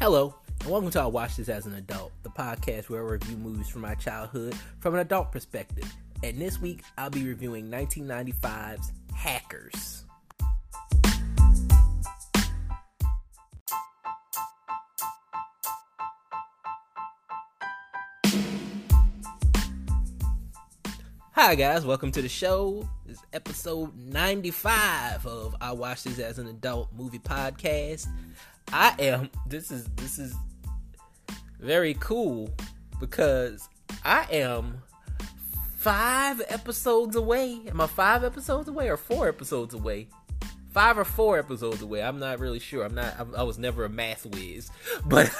Hello, and welcome to I Watch This As an Adult, the podcast where I review movies from my childhood from an adult perspective. And this week, I'll be reviewing 1995's Hackers. Hi guys, welcome to the show. This is episode 95 of I Watch This As an Adult Movie Podcast. This is very cool because I am 5 episodes away. Am I 5 episodes away or 4 episodes away? 5 or 4 episodes away. I'm not really sure. I was never a math whiz, but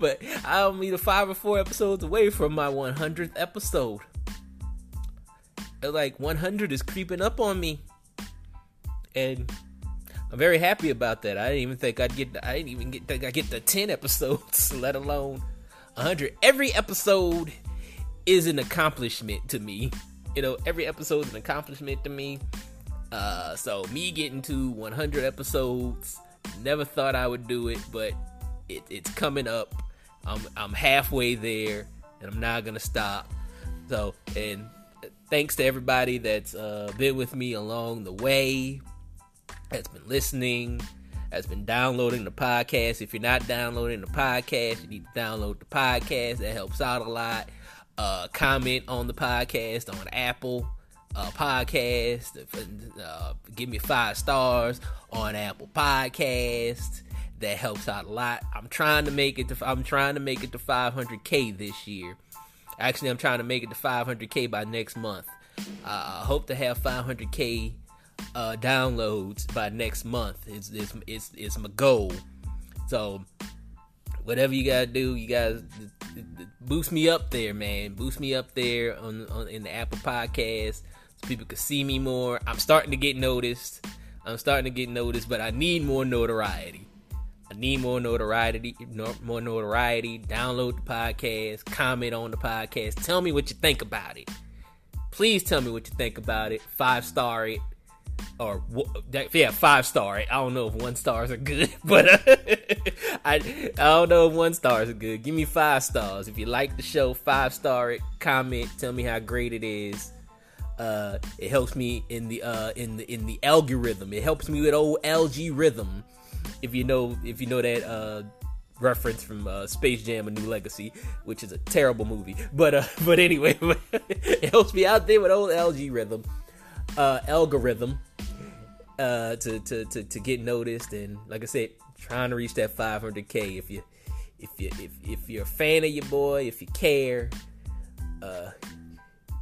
but I'm either 5 or 4 episodes away from my 100th episode. Like 100 is creeping up on me, and I'm very happy about that. I didn't even think I'd get the 10 episodes, let alone 100. Every episode is an accomplishment to me. Every episode is an accomplishment to me. So me getting to 100 episodes, never thought I would do it, but it's coming up. I'm halfway there, and I'm not gonna stop. So, and thanks to everybody that's been with me along the way, that's been listening, that's been downloading the podcast. If you're not downloading the podcast, you need to download the podcast. That helps out a lot. Comment on the podcast on Apple Podcast. Give me 5 stars on Apple Podcast. That helps out a lot. I'm trying to make it to 500K this year. Actually, I'm trying to make it to 500K by next month. I hope to have 500K downloads by next month. It's my goal. So whatever you gotta do, you guys boost me up there, man. Boost me up there in the Apple Podcast so people can see me more. I'm starting to get noticed, but I need more notoriety. I need more notoriety. Download the podcast, comment on the podcast, tell me what you think about it. Please tell me what you think about it. 5-star it. Or, yeah, 5-star it. I don't know if 1 stars are good, but I don't know if 1 stars are good. Give me 5 stars. If you like the show, 5-star it. Comment, tell me how great it is. It helps me in the algorithm. It helps me with old LG rhythm. If you know that reference from Space Jam: A New Legacy, which is a terrible movie, but anyway, it helps me out there with old algorithm to get noticed. And like I said, trying to reach that 500K. If you're a fan of your boy, if you care,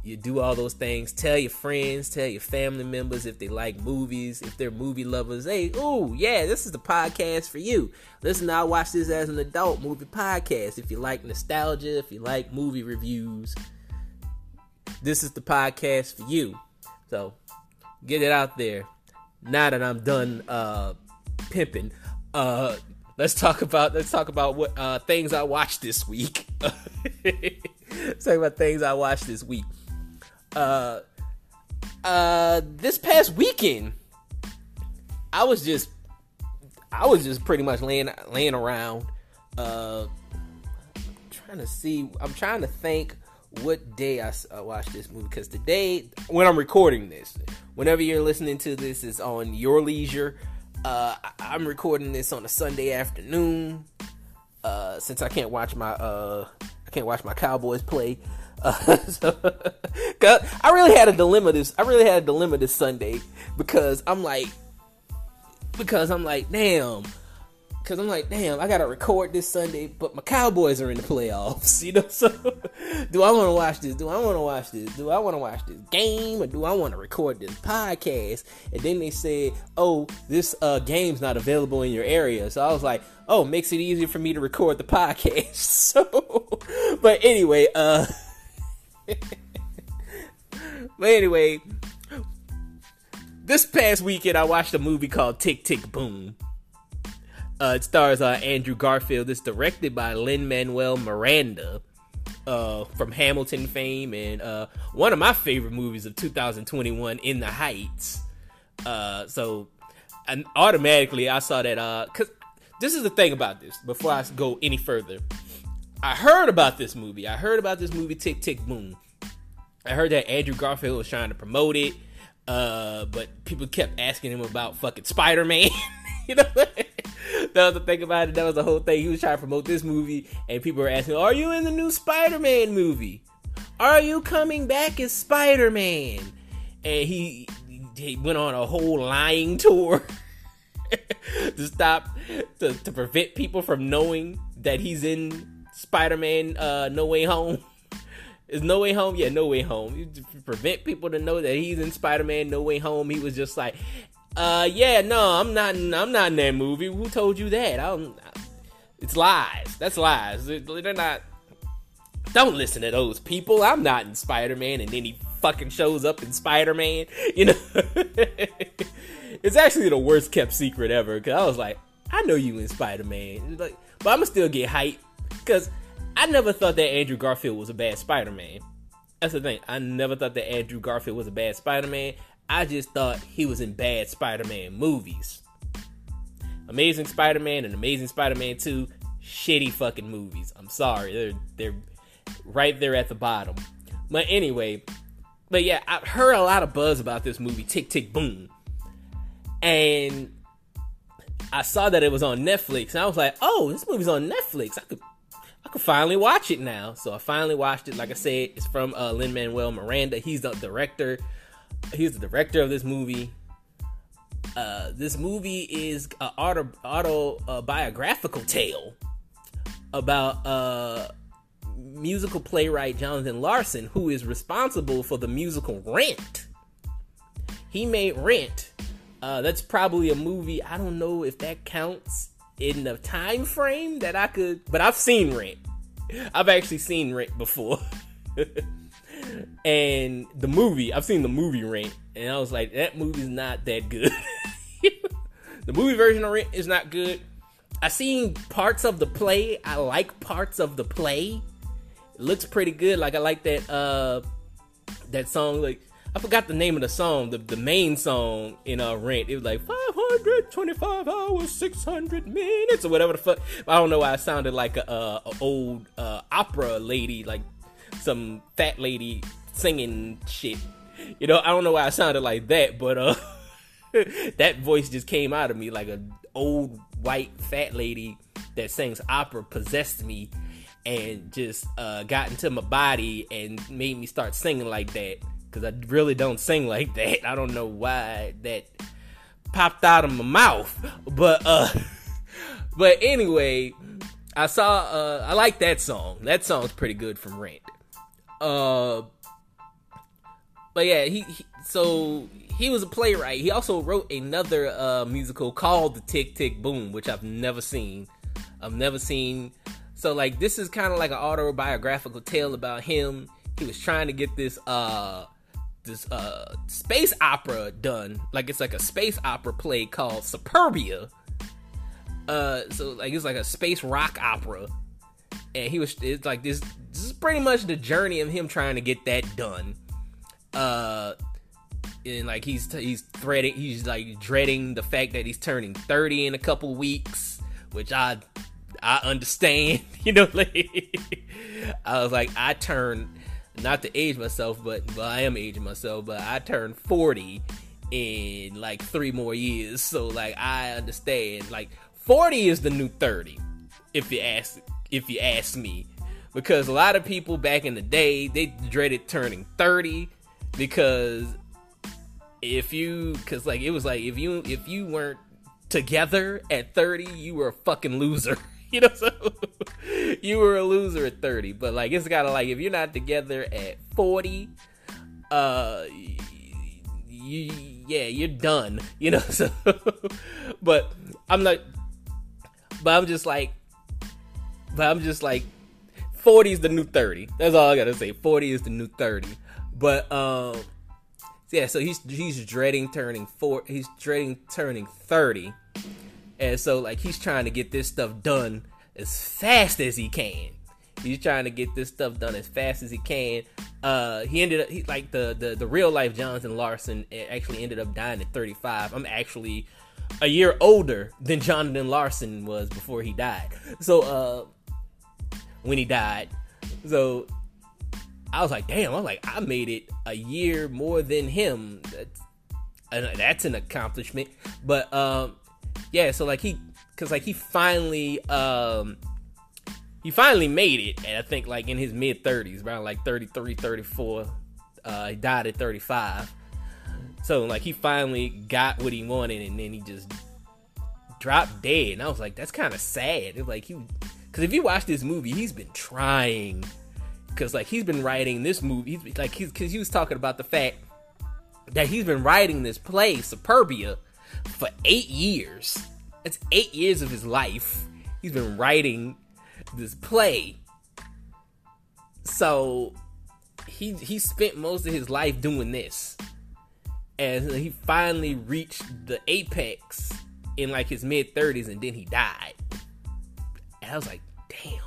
you do all those things. Tell your friends, tell your family members if they like movies, if they're movie lovers. Hey, ooh, yeah, this is the podcast for you. Listen to I Watch This As an Adult Movie Podcast. If you like nostalgia, if you like movie reviews, this is the podcast for you. So, get it out there. Now that I'm done pimping, let's talk about what things I watched this week. Let's talk about things I watched this week. This past weekend, I was just pretty much laying around. I'm trying to think what day I watched this movie, because today, when I'm recording this, whenever you're listening to this, is on your leisure. I'm recording this on a Sunday afternoon, since I can't watch my Cowboys play. I really had a dilemma this Sunday, because I'm like, damn, I gotta record this Sunday, but my Cowboys are in the playoffs, so do I want to watch this game, or do I want to record this podcast? And then they said, oh, this game's not available in your area, so I was like, oh, makes it easier for me to record the podcast. But anyway, this past weekend I watched a movie called Tick, Tick, Boom. It stars Andrew Garfield. It's directed by Lin-Manuel Miranda from Hamilton fame, and one of my favorite movies of 2021, In the Heights. So, and automatically I saw that, because this is the thing about this. Before I go any further, I heard about this movie. I heard about this movie, Tick, Tick, Boom. I heard that Andrew Garfield was trying to promote it, but people kept asking him about fucking Spider-Man. You know, that was the thing about it. That was the whole thing. He was trying to promote this movie, and people were asking, "Are you in the new Spider-Man movie? Are you coming back as Spider-Man?" And he went on a whole lying tour to prevent people from knowing that he's in Spider-Man No Way Home. Is No Way Home? Yeah, No Way Home. To prevent people to know that he's in Spider-Man No Way Home, he was just like, yeah, no, I'm not in that movie. Who told you that? It's lies. That's lies. They're not. Don't listen to those people. I'm not in Spider-Man. And then he fucking shows up in Spider-Man. You know, it's actually the worst kept secret ever. Cause I was like, I know you in Spider-Man, like, but I'ma still get hyped. Cause I never thought that Andrew Garfield was a bad Spider-Man. That's the thing. I never thought that Andrew Garfield was a bad Spider-Man. I just thought he was in bad Spider-Man movies. Amazing Spider-Man and Amazing Spider-Man 2, shitty fucking movies. I'm sorry. They're right there at the bottom. But anyway, but yeah, I've heard a lot of buzz about this movie, Tick, Tick, Boom. And I saw that it was on Netflix, and I was like, oh, this movie's on Netflix. I could finally watch it now. So I finally watched it. Like I said, it's from Lin-Manuel Miranda. He's the director. He's the director of this movie. This movie is an autobiographical tale about musical playwright Jonathan Larson, who is responsible for the musical Rent. He made Rent. That's probably a movie. I don't know if that counts in the time frame that I could, but I've seen Rent. I've actually seen Rent before. And the movie, I've seen the movie Rent, and I was like, that movie's not that good. The movie version of Rent is not good. I seen parts of the play. I like parts of the play. It looks pretty good. Like I like that that song. Like I forgot the name of the song, the main song in Rent. It was like 525 hours, 600 minutes, or whatever the fuck. I don't know why I sounded like a old opera lady, like some fat lady singing shit. You know, I don't know why I sounded like that, but that voice just came out of me like an old white fat lady that sings opera possessed me and just got into my body and made me start singing like that, because I really don't sing like that. I don't know why that popped out of my mouth, but anyway, I saw I like that song. That song's pretty good from Rent. But yeah, he was a playwright. He also wrote another musical called The Tick, Tick, Boom, which I've never seen. So like, this is kind of like an autobiographical tale about him. He was trying to get this this space opera done. Like it's like a space opera play called Superbia. So like it's like a space rock opera. And it's like this is pretty much the journey of him trying to get that done. And like he's dreading the fact that he's turning 30 in a couple weeks, which I understand, you know, like I was like, I turned, not to age myself, but I am aging myself, but I turned 40 in like 3 more years. So like I understand, like 40 is the new 30, if you ask me, because a lot of people back in the day, they dreaded turning 30 because if you weren't together at 30, you were a fucking loser. You know, so you were a loser at 30. But like, it's kind of like, if you're not together at 40, you're done. You know, so but I'm just like 40 is the new 30. That's all I gotta say. 40 is the new 30. But yeah, so he's dreading turning 40. He's dreading turning 30, and so like he's trying to get this stuff done as fast as he can. He's trying to get this stuff done as fast as he can. He ended up, the real life Jonathan Larson actually ended up dying at 35. I'm actually a year older than Jonathan Larson was before he died. So I was like, damn, I made it a year more than him. That's an accomplishment. But, yeah, so, he finally made it, and I think, in his mid-30s, around, 33, 34, he died at 35, so, he finally got what he wanted, and then he just dropped dead, and I was like, that's kind of sad. It's like, because if you watch this movie, he's been trying, because, he's been writing this movie, because he was talking about the fact that he's been writing this play, Superbia, for 8 years. That's 8 years of his life. He's been writing this play. So he spent most of his life doing this. And he finally reached the apex in his mid-30s, and then he died. And I was like, damn.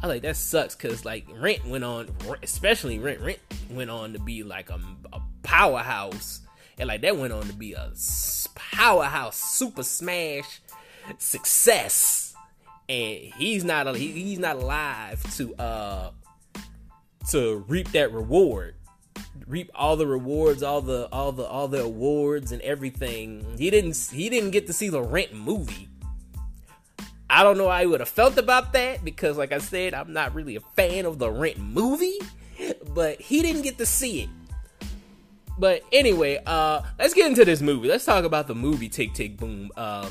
I was like, that sucks, because Rent went on to be a powerhouse. And that went on to be a powerhouse, super smash success. And he's not alive to reap that reward, reap all the rewards, all the awards and everything. He didn't get to see the Rent movie. I don't know how he would have felt about that, because like I said, I'm not really a fan of the Rent movie, but he didn't get to see it. But anyway, let's get into this movie. Let's talk about the movie Tick, Tick, Boom. I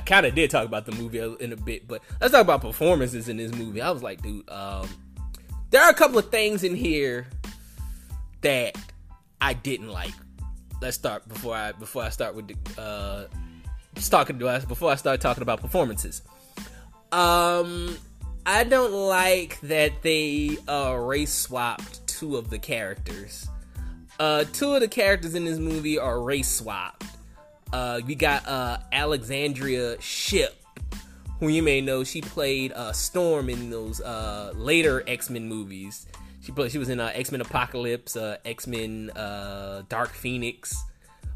kind of did talk about the movie in a bit, but let's talk about performances in this movie. I was like, dude, there are a couple of things in here that I didn't like. Let's start before I start talking about performances. I don't like that they race swapped two of the characters. Two of the characters in this movie are race swapped. We got Alexandra Shipp, who you may know. She played Storm in those later X-Men movies. She was in X-Men Apocalypse, X-Men Dark Phoenix.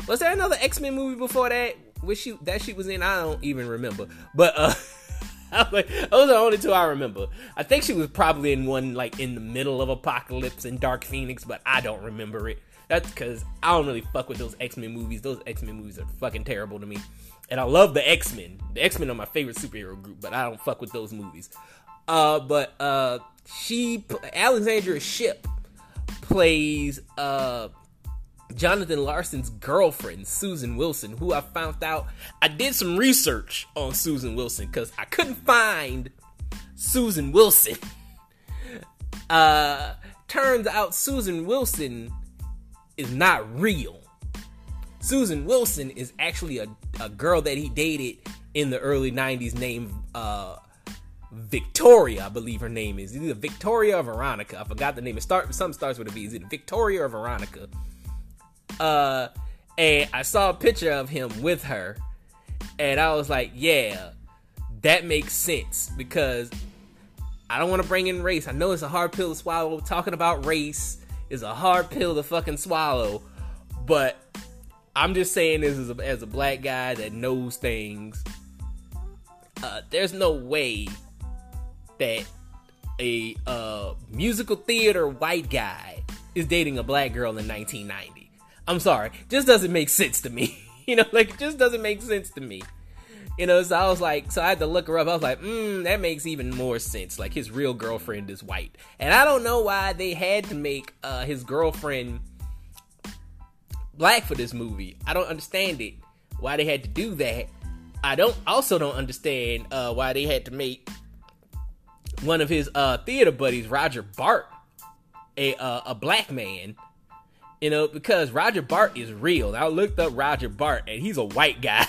Was there another X-Men movie before that? She was in? I don't even remember. But those are the only two I remember. I think she was probably in one in the middle of Apocalypse and Dark Phoenix, but I don't remember it. That's because I don't really fuck with those X-Men movies. Those X-Men movies are fucking terrible to me. And I love the X-Men. The X-Men are my favorite superhero group, but I don't fuck with those movies. Alexandra Shipp plays Jonathan Larson's girlfriend, Susan Wilson, who I found out... I did some research on Susan Wilson, because I couldn't find Susan Wilson. Turns out Susan Wilson is not real. Susan Wilson is actually a girl that he dated in the early 90s named Victoria, I believe her name is. It's either Victoria or Veronica. I forgot the name. Something starts with a V. Is it Victoria or Veronica? And I saw a picture of him with her, and I was like, yeah, that makes sense, because I don't want to bring in race. I know it's a hard pill to swallow. Talking about race is a hard pill to fucking swallow, but I'm just saying this as a black guy that knows things. There's no way that a musical theater white guy is dating a black girl in 1990. I'm sorry, just doesn't make sense to me. Just doesn't make sense to me. So I was like, so I had to look her up. I was like, that makes even more sense. His real girlfriend is white. And I don't know why they had to make his girlfriend black for this movie. I don't understand it, why they had to do that. I don't understand why they had to make one of his theater buddies, Roger Bart, a black man. Because Roger Bart is real. I looked up Roger Bart, and he's a white guy.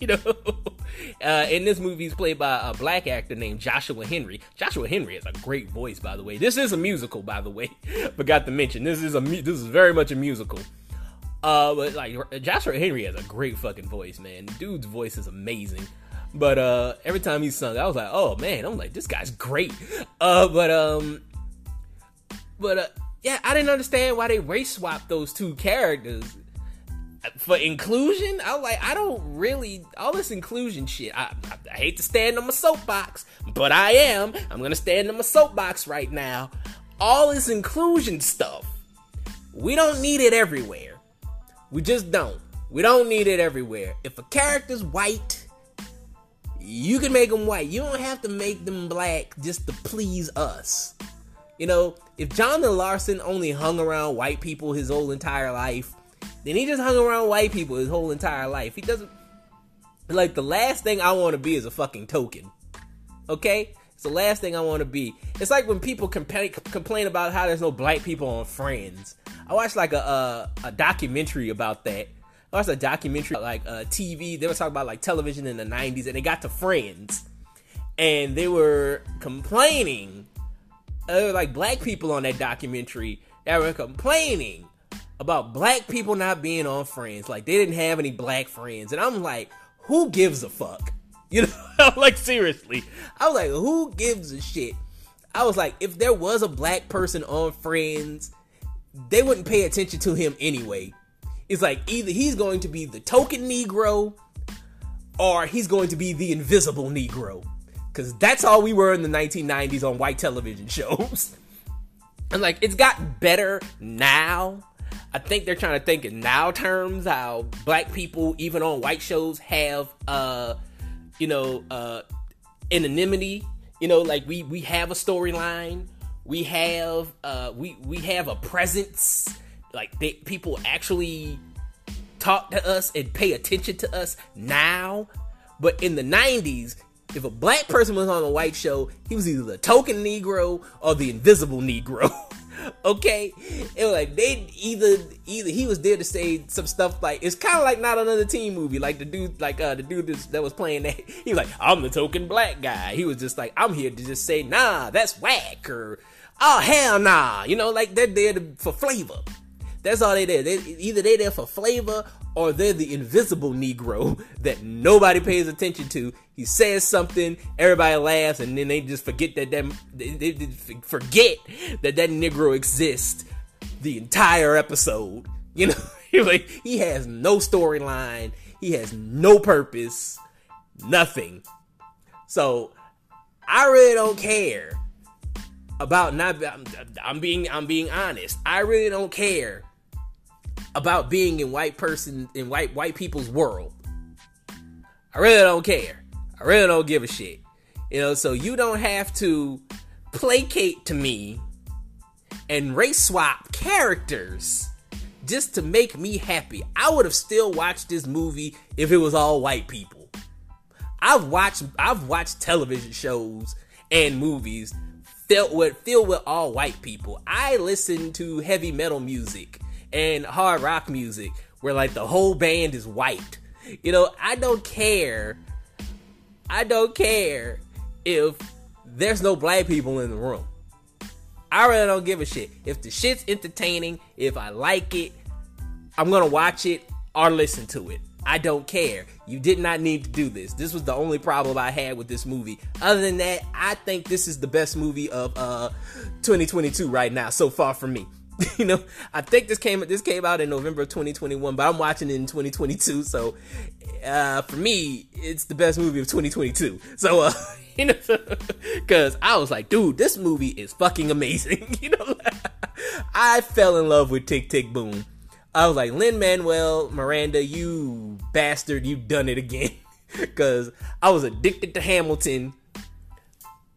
In this movie, he's played by a black actor named Joshua Henry. Joshua Henry has a great voice, by the way. This is a musical, by the way. Forgot to mention, this is very much a musical. But Joshua Henry has a great fucking voice, man. Dude's voice is amazing. But every time he sung, I was like, oh man, I'm like, this guy's great. Yeah, I didn't understand why they race swapped those two characters for inclusion. I was like, I don't really, all this inclusion shit, I hate to stand on my soapbox, but I am. I'm gonna stand on my soapbox right now. All this inclusion stuff, we don't need it everywhere. We just don't. We don't need it everywhere. If a character's white, you can make them white. You don't have to make them black just to please us. You know, if Jonathan Larson only hung around white people his whole entire life, then he just hung around white people his whole entire life. He doesn't... Like, the last thing I want to be is a fucking token. Okay? It's the last thing I want to be. It's like when people complain about how there's no black people on Friends. I watched, like, a documentary about that. I watched a documentary about, like, TV. They were talking about, like, television in the 90s, and they got to Friends. And they were complaining... There were like black people on that documentary that were complaining about black people not being on Friends. Like, they didn't have any black friends. And I'm like, who gives a fuck? You know, I'm like, seriously. I was like, who gives a shit? I was like, if there was a black person on Friends, they wouldn't pay attention to him anyway. It's like, either he's going to be the token Negro or he's going to be the invisible Negro. Because that's all we were in the 1990s on white television shows. And like, it's gotten better now. I think they're trying to think in now terms how black people, even on white shows, have, anonymity. You know, like we have a storyline. We have, we have a presence. Like people actually talk to us and pay attention to us now. But in the 90s, if a black person was on a white show, he was either the token Negro or the invisible Negro. Okay? It was like, they either he was there to say some stuff like, it's kind of like Not Another Teen Movie. Like the dude that was playing that, he was like, I'm the token black guy. He was just like, I'm here to just say, nah, that's whack, or, oh, hell nah. You know, like, they're there for flavor. That's all they did. Either they're there for flavor or they're the invisible Negro that nobody pays attention to. He says something, everybody laughs, and then they just forget that Negro exists the entire episode. You know, like, he has no storyline. He has no purpose. Nothing. So I really don't care about not. I'm being honest. I really don't care about being in white people's world. I really don't care. I really don't give a shit. You know, so you don't have to placate to me and race swap characters just to make me happy. I would have still watched this movie if it was all white people. I've watched television shows and movies filled with all white people. I listen to heavy metal music and hard rock music where like the whole band is white. You know, I don't care if there's no black people in the room. I really don't give a shit. If the shit's entertaining, if I like it, I'm gonna watch it or listen to it. I don't care. You did not need to do this. This was the only problem I had with this movie. Other than that, I think this is the best movie of 2022 right now so far for me. You know, I think this came out in November of 2021, but I'm watching it in 2022. So, for me, it's the best movie of 2022. So, you know, because I was like, dude, this movie is fucking amazing. You know, I fell in love with Tick, Tick, Boom. I was like, Lin-Manuel Miranda, you bastard, you done it again. Because I was addicted to Hamilton.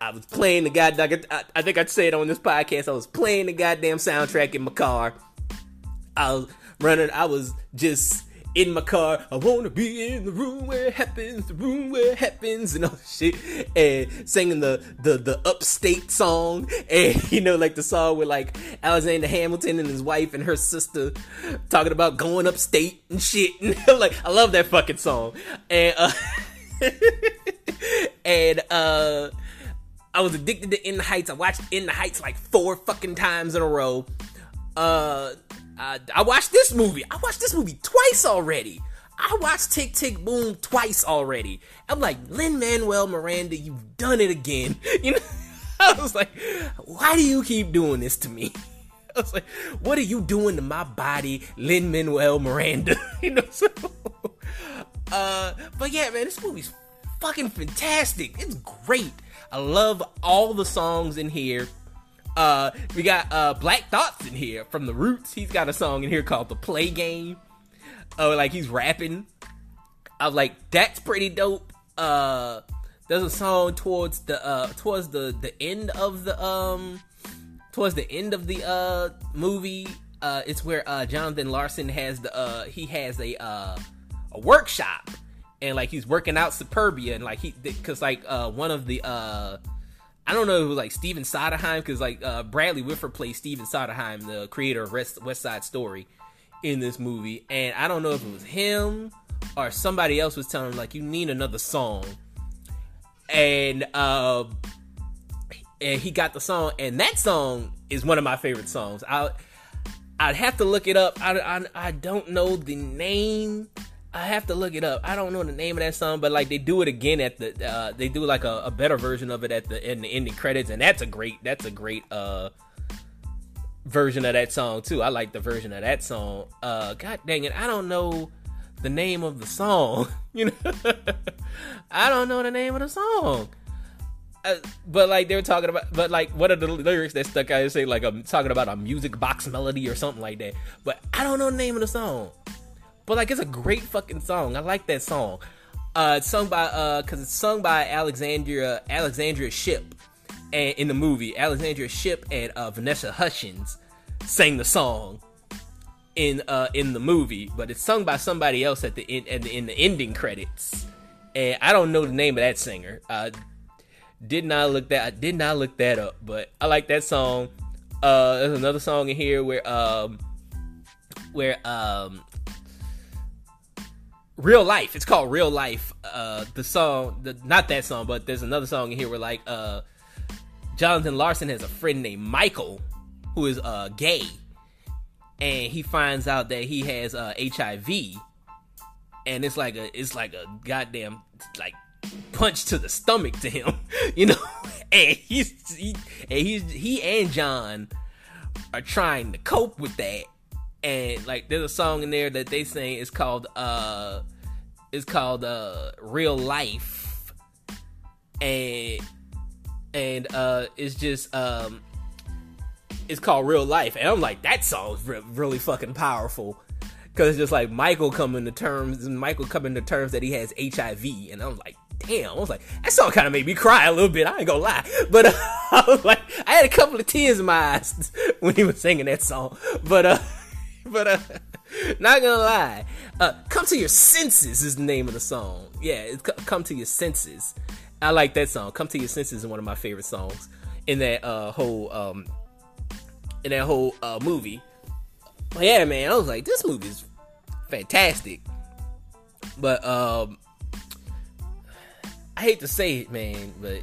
I was playing the goddamn, I think I said on this podcast, I was playing the goddamn soundtrack in my car. I was just in my car. I want to be in the room where it happens, and all shit. And singing the upstate song. And, you know, like the song with like Alexander Hamilton and his wife and her sister talking about going upstate and shit. And like, I love that fucking song. And, I was addicted to In the Heights. I watched In the Heights like 4 fucking times in a row. I watched this movie twice already. I watched Tick, Tick, Boom twice already. I'm like, Lin-Manuel Miranda, you've done it again. You know, I was like, why do you keep doing this to me? I was like, what are you doing to my body, Lin-Manuel Miranda? You know, so, but yeah, man, this movie's fucking fantastic. It's great. I love all the songs in here. We got Black Thoughts in here from The Roots. He's got a song in here called The Play Game. Oh, like he's rapping. I'm like, that's pretty dope. There's a song towards the end of the movie. It's where Jonathan Larson has a workshop, and like he's working out Superbia, and like because I don't know if it was like Steven Soderheim, because like Bradley Whitford plays Steven Soderheim, the creator of West Side Story, in this movie, and I don't know if it was him or somebody else was telling him like, you need another song, and he got the song, and that song is one of my favorite songs. I'd have to look it up. I don't know the name. I have to look it up. I don't know the name of that song, but like they do it again at the they do like a better version of it at the ending credits, and that's a great version of that song too. I like the version of that song. God dang it, I don't know the name of the song. You know, I don't know the name of the song. But like they were talking about, but like one of the lyrics that stuck out, say like I'm talking about a music box melody or something like that. But I don't know the name of the song. But like it's a great fucking song. I like that song. It's sung by because it's sung by Alexandra Shipp. And in the movie, Alexandra Shipp and Vanessa Hutchins sang the song in the movie, but it's sung by somebody else at the end, in the ending credits. And I don't know the name of that singer. I did not look that up, but I like that song. There's another song in here where Real Life. It's called Real Life. Not that song, but there's another song in here where like Jonathan Larson has a friend named Michael who is gay, and he finds out that he has HIV, and it's like a goddamn like punch to the stomach to him, you know. And he and John are trying to cope with that, and like there's a song in there that they sing. It's called Real Life, and it's just it's called Real Life, and I'm like, that song's really fucking powerful, because it's just like Michael coming to terms that he has HIV, and I'm like, damn, I was like, that song kind of made me cry a little bit, I ain't gonna lie, but I was like, I had a couple of tears in my eyes when he was singing that song, but not gonna lie, Come to Your Senses is the name of the song. Yeah, it's Come to Your Senses. I like that song. Come to Your Senses is one of my favorite songs in that whole movie. But yeah, man, I was like, this movie is fantastic. But I hate to say it, man, but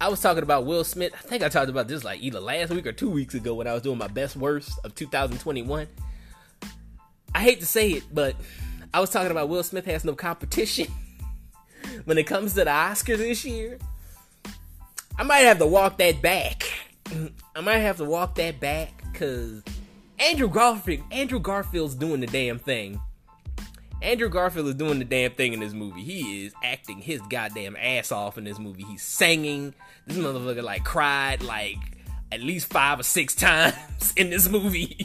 I was talking about Will Smith. I think I talked about this like either last week or 2 weeks ago when I was doing my best worst of 2021. I hate to say it, but I was talking about Will Smith has no competition. When it comes to the Oscars this year, I might have to walk that back, because Andrew Garfield's doing the damn thing. Andrew Garfield is doing the damn thing in this movie. He is acting his goddamn ass off in this movie. He's singing. This motherfucker like cried like at least 5 or 6 times in this movie.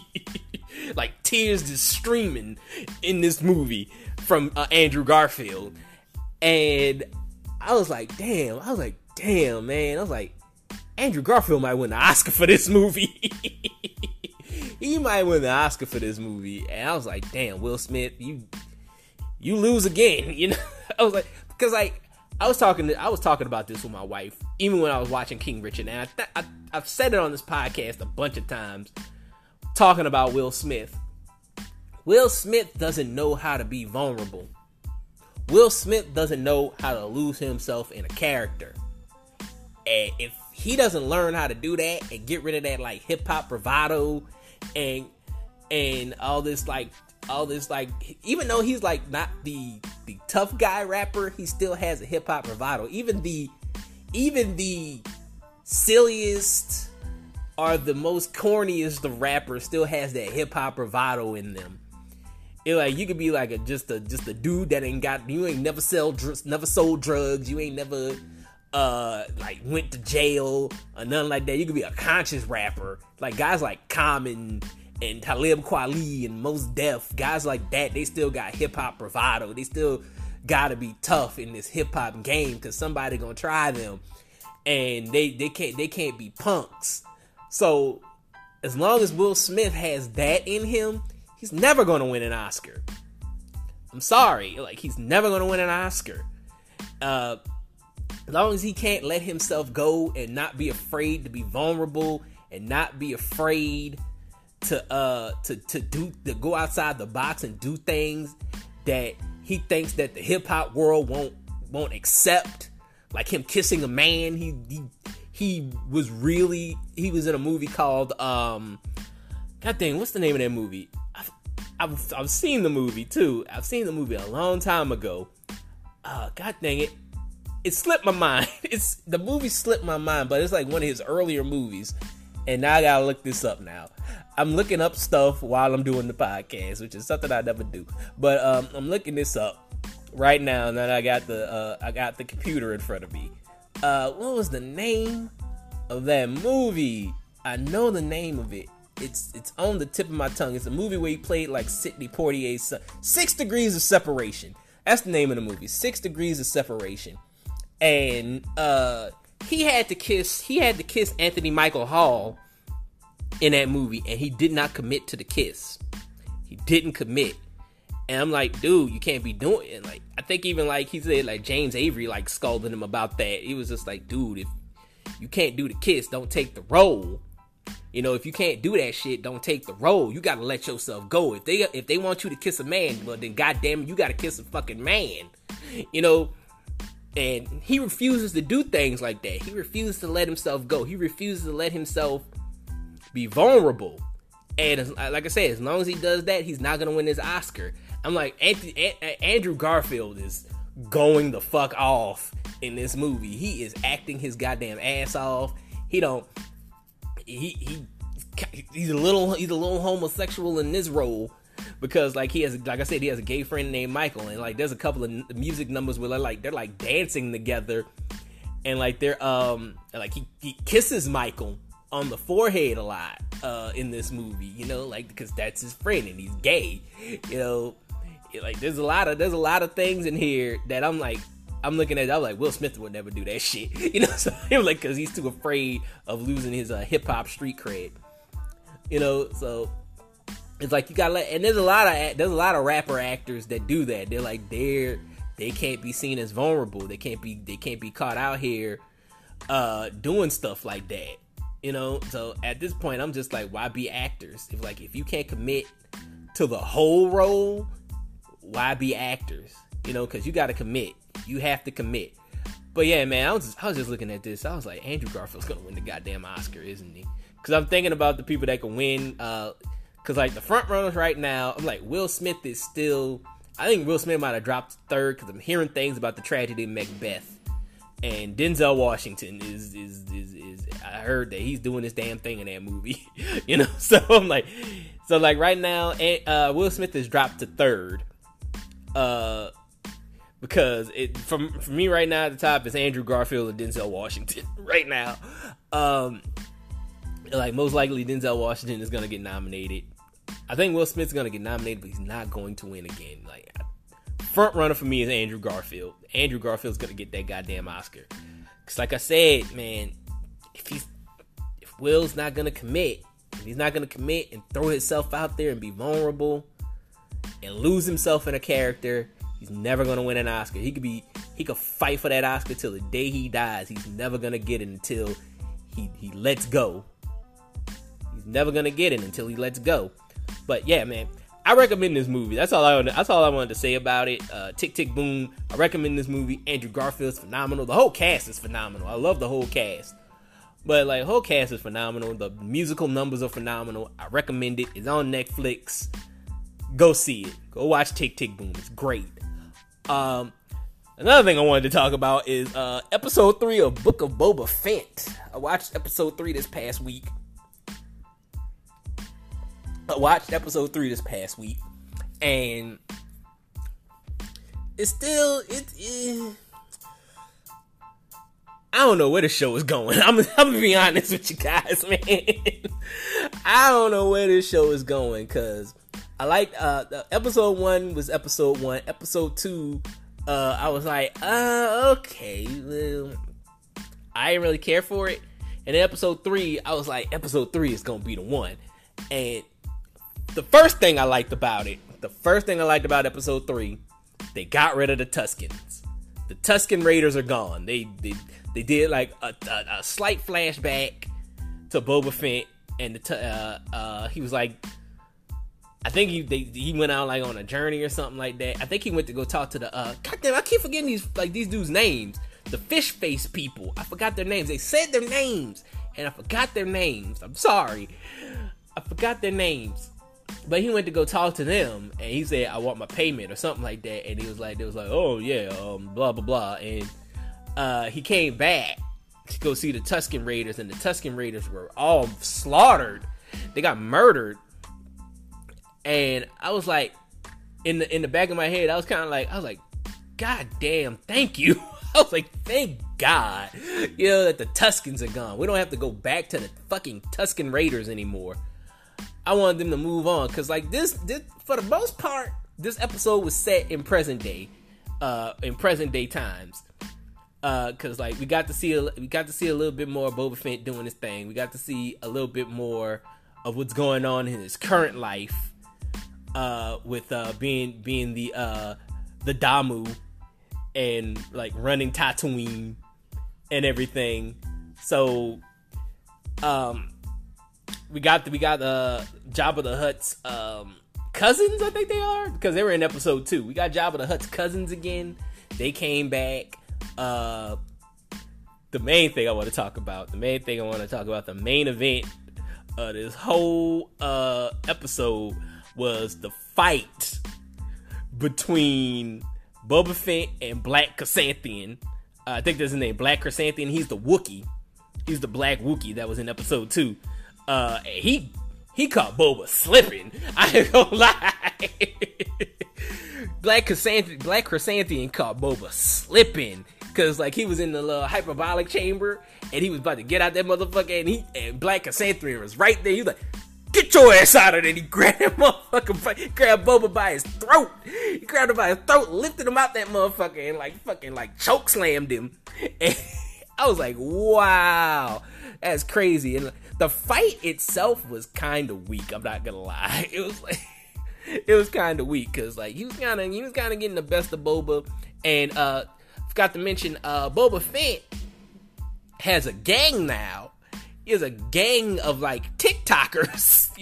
Like tears just streaming in this movie from Andrew Garfield. And I was like, damn, man. I was like, Andrew Garfield might win the Oscar for this movie. He might win the Oscar for this movie. And I was like, damn, Will Smith, you lose again. You know, I was like, because like I was talking about this with my wife, even when I was watching King Richard. And I've said it on this podcast a bunch of times, talking about Will Smith. Will Smith doesn't know how to be vulnerable. Will Smith doesn't know how to lose himself in a character. And if he doesn't learn how to do that and get rid of that like hip hop bravado and all this like all this, like, even though he's like not the tough guy rapper, he still has a hip hop bravado. Even the silliest or the most corniest of rappers still has that hip hop bravado in them. It, like, you could be like just a dude that never sold drugs, you ain't never like went to jail or nothing like that. You could be a conscious rapper, like guys like Common and Talib Kweli and Mos Def, guys like that. They still got hip hop bravado. They still gotta be tough in this hip hop game, because somebody gonna try them, and they can't be punks. So as long as Will Smith has that in him, he's never gonna win an Oscar. I'm sorry, like, he's never gonna win an Oscar. As long as he can't let himself go and not be afraid to be vulnerable and not be afraid to go outside the box and do things that he thinks that the hip hop world won't accept, like him kissing a man. He was in a movie called God dang, what's the name of that movie? I've seen the movie too. I've seen the movie a long time ago. God dang it. It slipped my mind. The movie slipped my mind, but it's like one of his earlier movies. And now I gotta look this up now. I'm looking up stuff while I'm doing the podcast, which is something I never do. But I'm looking this up right now that I got the computer in front of me. What was the name of that movie? I know the name of it. It's on the tip of my tongue. It's a movie where he played like Sidney Poitier's son. 6 Degrees of Separation. That's the name of the movie. 6 Degrees of Separation. And he had to kiss Anthony Michael Hall in that movie, and he did not commit to the kiss. He didn't commit. And I'm like, dude, you can't be doing it. Like, I think even like he said, like James Avery like scolding him about that. He was just like, dude, if you can't do the kiss, don't take the role. You know, if you can't do that shit, don't take the role. You gotta let yourself go. If they want you to kiss a man, well then goddamn, you gotta kiss a fucking man. You know, and he refuses to do things like that. He refuses to let himself go. He refuses to let himself be vulnerable. And as, like I said, as long as he does that, he's not gonna win this Oscar. I'm like, Andrew Garfield is going the fuck off in this movie. He is acting his goddamn ass off. He's a little homosexual in this role, because like he has a gay friend named Michael, and like there's a couple of music numbers where they're dancing together, and like they're like he kisses Michael on the forehead a lot in this movie, you know, like because that's his friend and he's gay, you know, like there's a lot of things in here that I'm like. I'm looking at it, I'm like, Will Smith would never do that shit. You know, so I'm like, because he's too afraid of losing his hip-hop street cred. You know, so it's like you gotta let, and there's a lot of rapper actors that do that. They're like, they can't be seen as vulnerable. They can't be caught out here doing stuff like that. You know, so at this point I'm just like, why be actors? If you can't commit to the whole role, why be actors? You know, because you gotta commit. You have to commit. But yeah, man, I was just looking at this. I was like, Andrew Garfield's going to win the goddamn Oscar, isn't he? Because I'm thinking about the people that can win. Because, like, the front runners right now, I'm like, Will Smith is still... I think Will Smith might have dropped third because I'm hearing things about the tragedy in Macbeth. And Denzel Washington is I heard that he's doing this damn thing in that movie. You know? So, I'm like... So, like, right now, Will Smith is dropped to third. Because for me right now at the top is Andrew Garfield and Denzel Washington right now. Like most likely Denzel Washington is going to get nominated. I think Will Smith's going to get nominated, but he's not going to win again. Like front runner for me is Andrew Garfield. Andrew Garfield's going to get that goddamn Oscar. Because like I said, man, if Will's not going to commit, if he's not going to commit and throw himself out there and be vulnerable and lose himself in a character, he's never going to win an Oscar. He could fight for that Oscar till the day he dies. He's never going to get it until he lets go. He's never going to get it until he lets go. But yeah, man, I recommend this movie. That's all I wanted to say about it. Tick, Tick, Boom. I recommend this movie. Andrew Garfield's phenomenal. The whole cast is phenomenal. I love the whole cast. But like, whole cast is phenomenal. The musical numbers are phenomenal. I recommend it. It's on Netflix. go see it. Go watch Tick, Tick, Boom. It's great. Another thing I wanted to talk about is episode 3 of Book of Boba Fett. I watched episode 3 this past week. And it's still... I don't know where the show is going. I'm gonna be honest with you guys, man. I don't know where this show is going, because I liked episode 1 was episode 1. Episode 2, I was like, okay, well, I didn't really care for it. And then episode 3, I was like, episode 3 is gonna be the one. And the first thing I liked about episode 3, they got rid of the Tuskens. The Tusken Raiders are gone. They did like a slight flashback to Boba Fett, and he was like, I think he went out like on a journey or something like that. I think he went to go talk to the goddamn, I keep forgetting these dudes' names. The fish face people. I forgot their names. They said their names, and I forgot their names. I'm sorry, I forgot their names. But he went to go talk to them, and he said, "I want my payment" or something like that. And he was like, "Oh yeah, blah blah blah." And he came back to go see the Tusken Raiders, and the Tusken Raiders were all slaughtered. They got murdered. And I was like, in the back of my head, I was like, "God damn, thank you." I was like, thank God, that the Tuskens are gone. We don't have to go back to the fucking Tusken Raiders anymore. I wanted them to move on, because like this, for the most part, this episode was set in present day times. Because like we got to see a little bit more of Boba Fett doing his thing. We got to see a little bit more of what's going on in his current life, with being the Damu, and like running Tatooine and everything. So we got Jabba the Hutt's cousins, I think they are, because they were in episode 2. We got Jabba the Hutt's cousins again. They came back. The main thing I want to talk about, the main event of this whole episode, was the fight between Boba Fett and Black Krrsantan. I think that's his name, Black Krrsantan. He's the Wookiee. He's the Black Wookiee that was in episode 2. He caught Boba slipping. I ain't gonna lie. Black Krrsantan caught Boba slipping, because like he was in the little hyperbolic chamber, and he was about to get out that motherfucker, and Black Krrsantan was right there. He was like, "Get your ass out of there!" He grabbed Boba by his throat. He grabbed him by his throat, lifted him out that motherfucker, and fucking choke slammed him. And I was like, wow, that's crazy. And the fight itself was kind of weak. I'm not gonna lie, it was kind of weak, because like he was kind of getting the best of Boba. And forgot to mention, Boba Fett has a gang now. He has a gang of like TikTokers,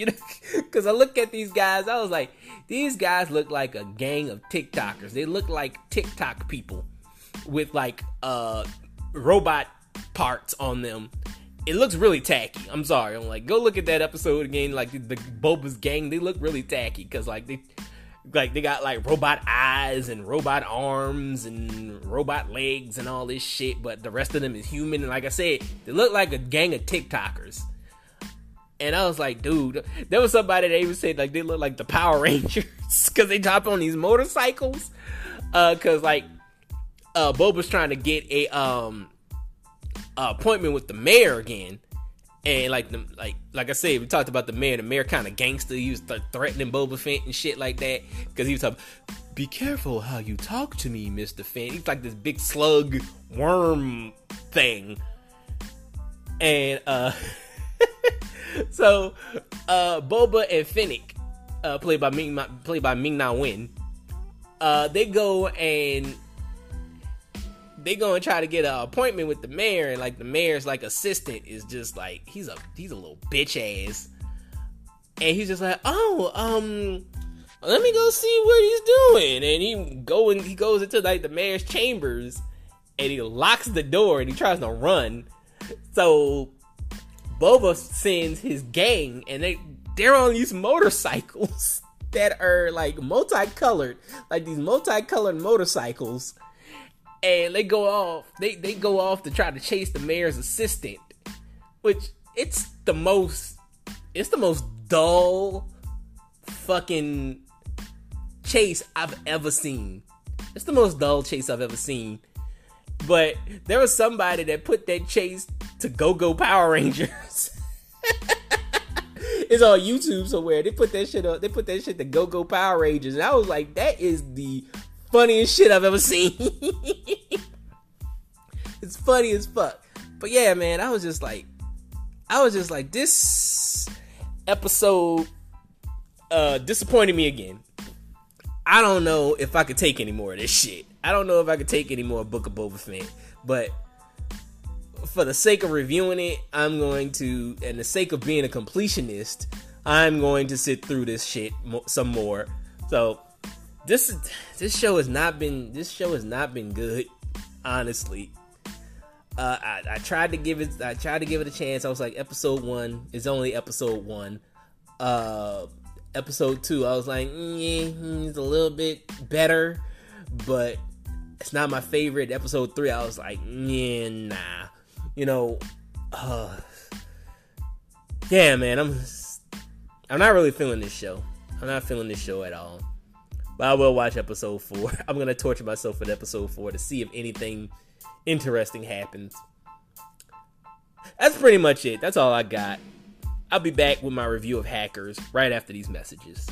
because I look at these guys, I was like, these guys look like a gang of TikTokers. They look like TikTok people with like robot parts on them. It looks really tacky. I'm sorry. I'm like, go look at that episode again. Like the Boba's gang, they look really tacky, because like they got like robot eyes and robot arms and robot legs and all this shit. But the rest of them is human. And like I said, they look like a gang of TikTokers. And I was like, dude, there was somebody that even said like they look like the Power Rangers, because they hop on these motorcycles. Because like Boba's trying to get a appointment with the mayor again, and like I said, we talked about the mayor kind of gangster. He was threatening Boba Fett and shit like that, because he was talking, "Be careful how you talk to me, Mr. Fett." He's like this big slug worm thing, and so Boba and Fennec, played by Ming-Na Wen, they go and try to get an appointment with the mayor, and like the mayor's like assistant is just like, he's a little bitch ass, and he's just like, let me go see what he's doing. And he goes into like the mayor's chambers, and he locks the door, and he tries to run. So Boba sends his gang, and they're on these motorcycles that are like multicolored, like these multicolored motorcycles, and they go off. They go off to try to chase the mayor's assistant, which it's the most dull fucking chase I've ever seen. It's the most dull chase I've ever seen. But there was somebody that put that chase to Go-Go Power Rangers. It's on YouTube somewhere. They put that shit up. They put that shit to Go-Go Power Rangers. And I was like, that is the funniest shit I've ever seen. It's funny as fuck. But yeah, man, I was just like, this episode disappointed me again. I don't know if I could take any more of this shit. I don't know if I could take any more Book of Boba Fett, but for the sake of reviewing it, I'm going to, and the sake of being a completionist, I'm going to sit through this shit some more. So this show has not been good, honestly. I tried to give it a chance. I was like, episode 1 is only episode 1. Episode 2, I was like, it's a little bit better, but it's not my favorite. Episode 3, I was like, nah. Yeah, man, I'm not really feeling this show. I'm not feeling this show at all. But I will watch episode 4. I'm gonna torture myself with episode 4 to see if anything interesting happens. That's pretty much it. That's all I got. I'll be back with my review of Hackers right after these messages.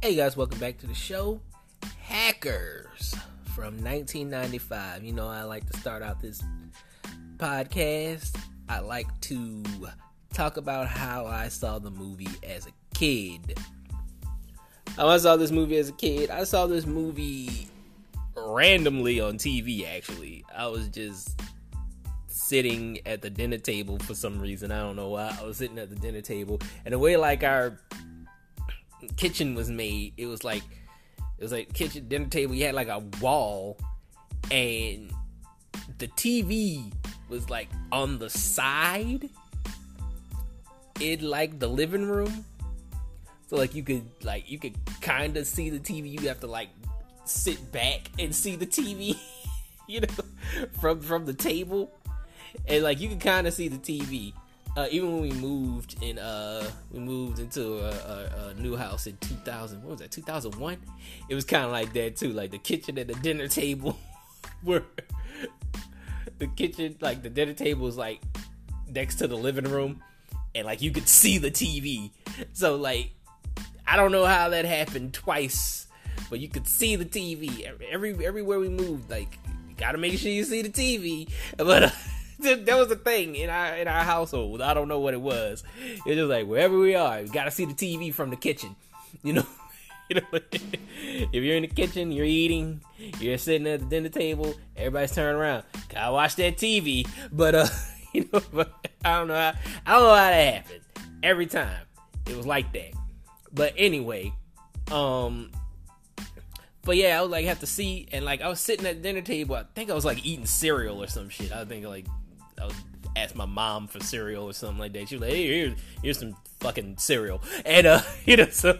Hey guys, welcome back to the show. Hackers from 1995. You know, I like to start out this podcast. I like to talk about how I saw the movie as a kid. I saw this movie as a kid. I saw this movie randomly on TV, actually. I was just sitting at the dinner table for some reason. I don't know why. I was sitting at the dinner table, and the way like our kitchen was made, it was like kitchen, dinner table, you had like a wall, and the TV was like on the side in like the living room, so like you could kind of see the TV. You have to like sit back and see the TV from the table, and like you could kind of see the TV. Even when we moved into a new house in 2000, what was that, 2001? It was kind of like that too, like the kitchen and the dinner table were, the kitchen, like the dinner table was like next to the living room, and like you could see the TV. So like, I don't know how that happened twice, but you could see the TV everywhere we moved. Like, you gotta make sure you see the TV, but. That was a thing in our household. I don't know what it was. It's just like, wherever we are, you gotta see the TV from the kitchen. You know, if you're in the kitchen, you're eating, you're sitting at the dinner table, everybody's turning around, gotta watch that TV. But I don't know how that happened. Every time it was like that. But anyway, but yeah, I would like have to see, and like I was sitting at the dinner table. I think I was like eating cereal or some shit. I think like I would ask my mom for cereal or something like that. She was like, hey, here's some fucking cereal. And, so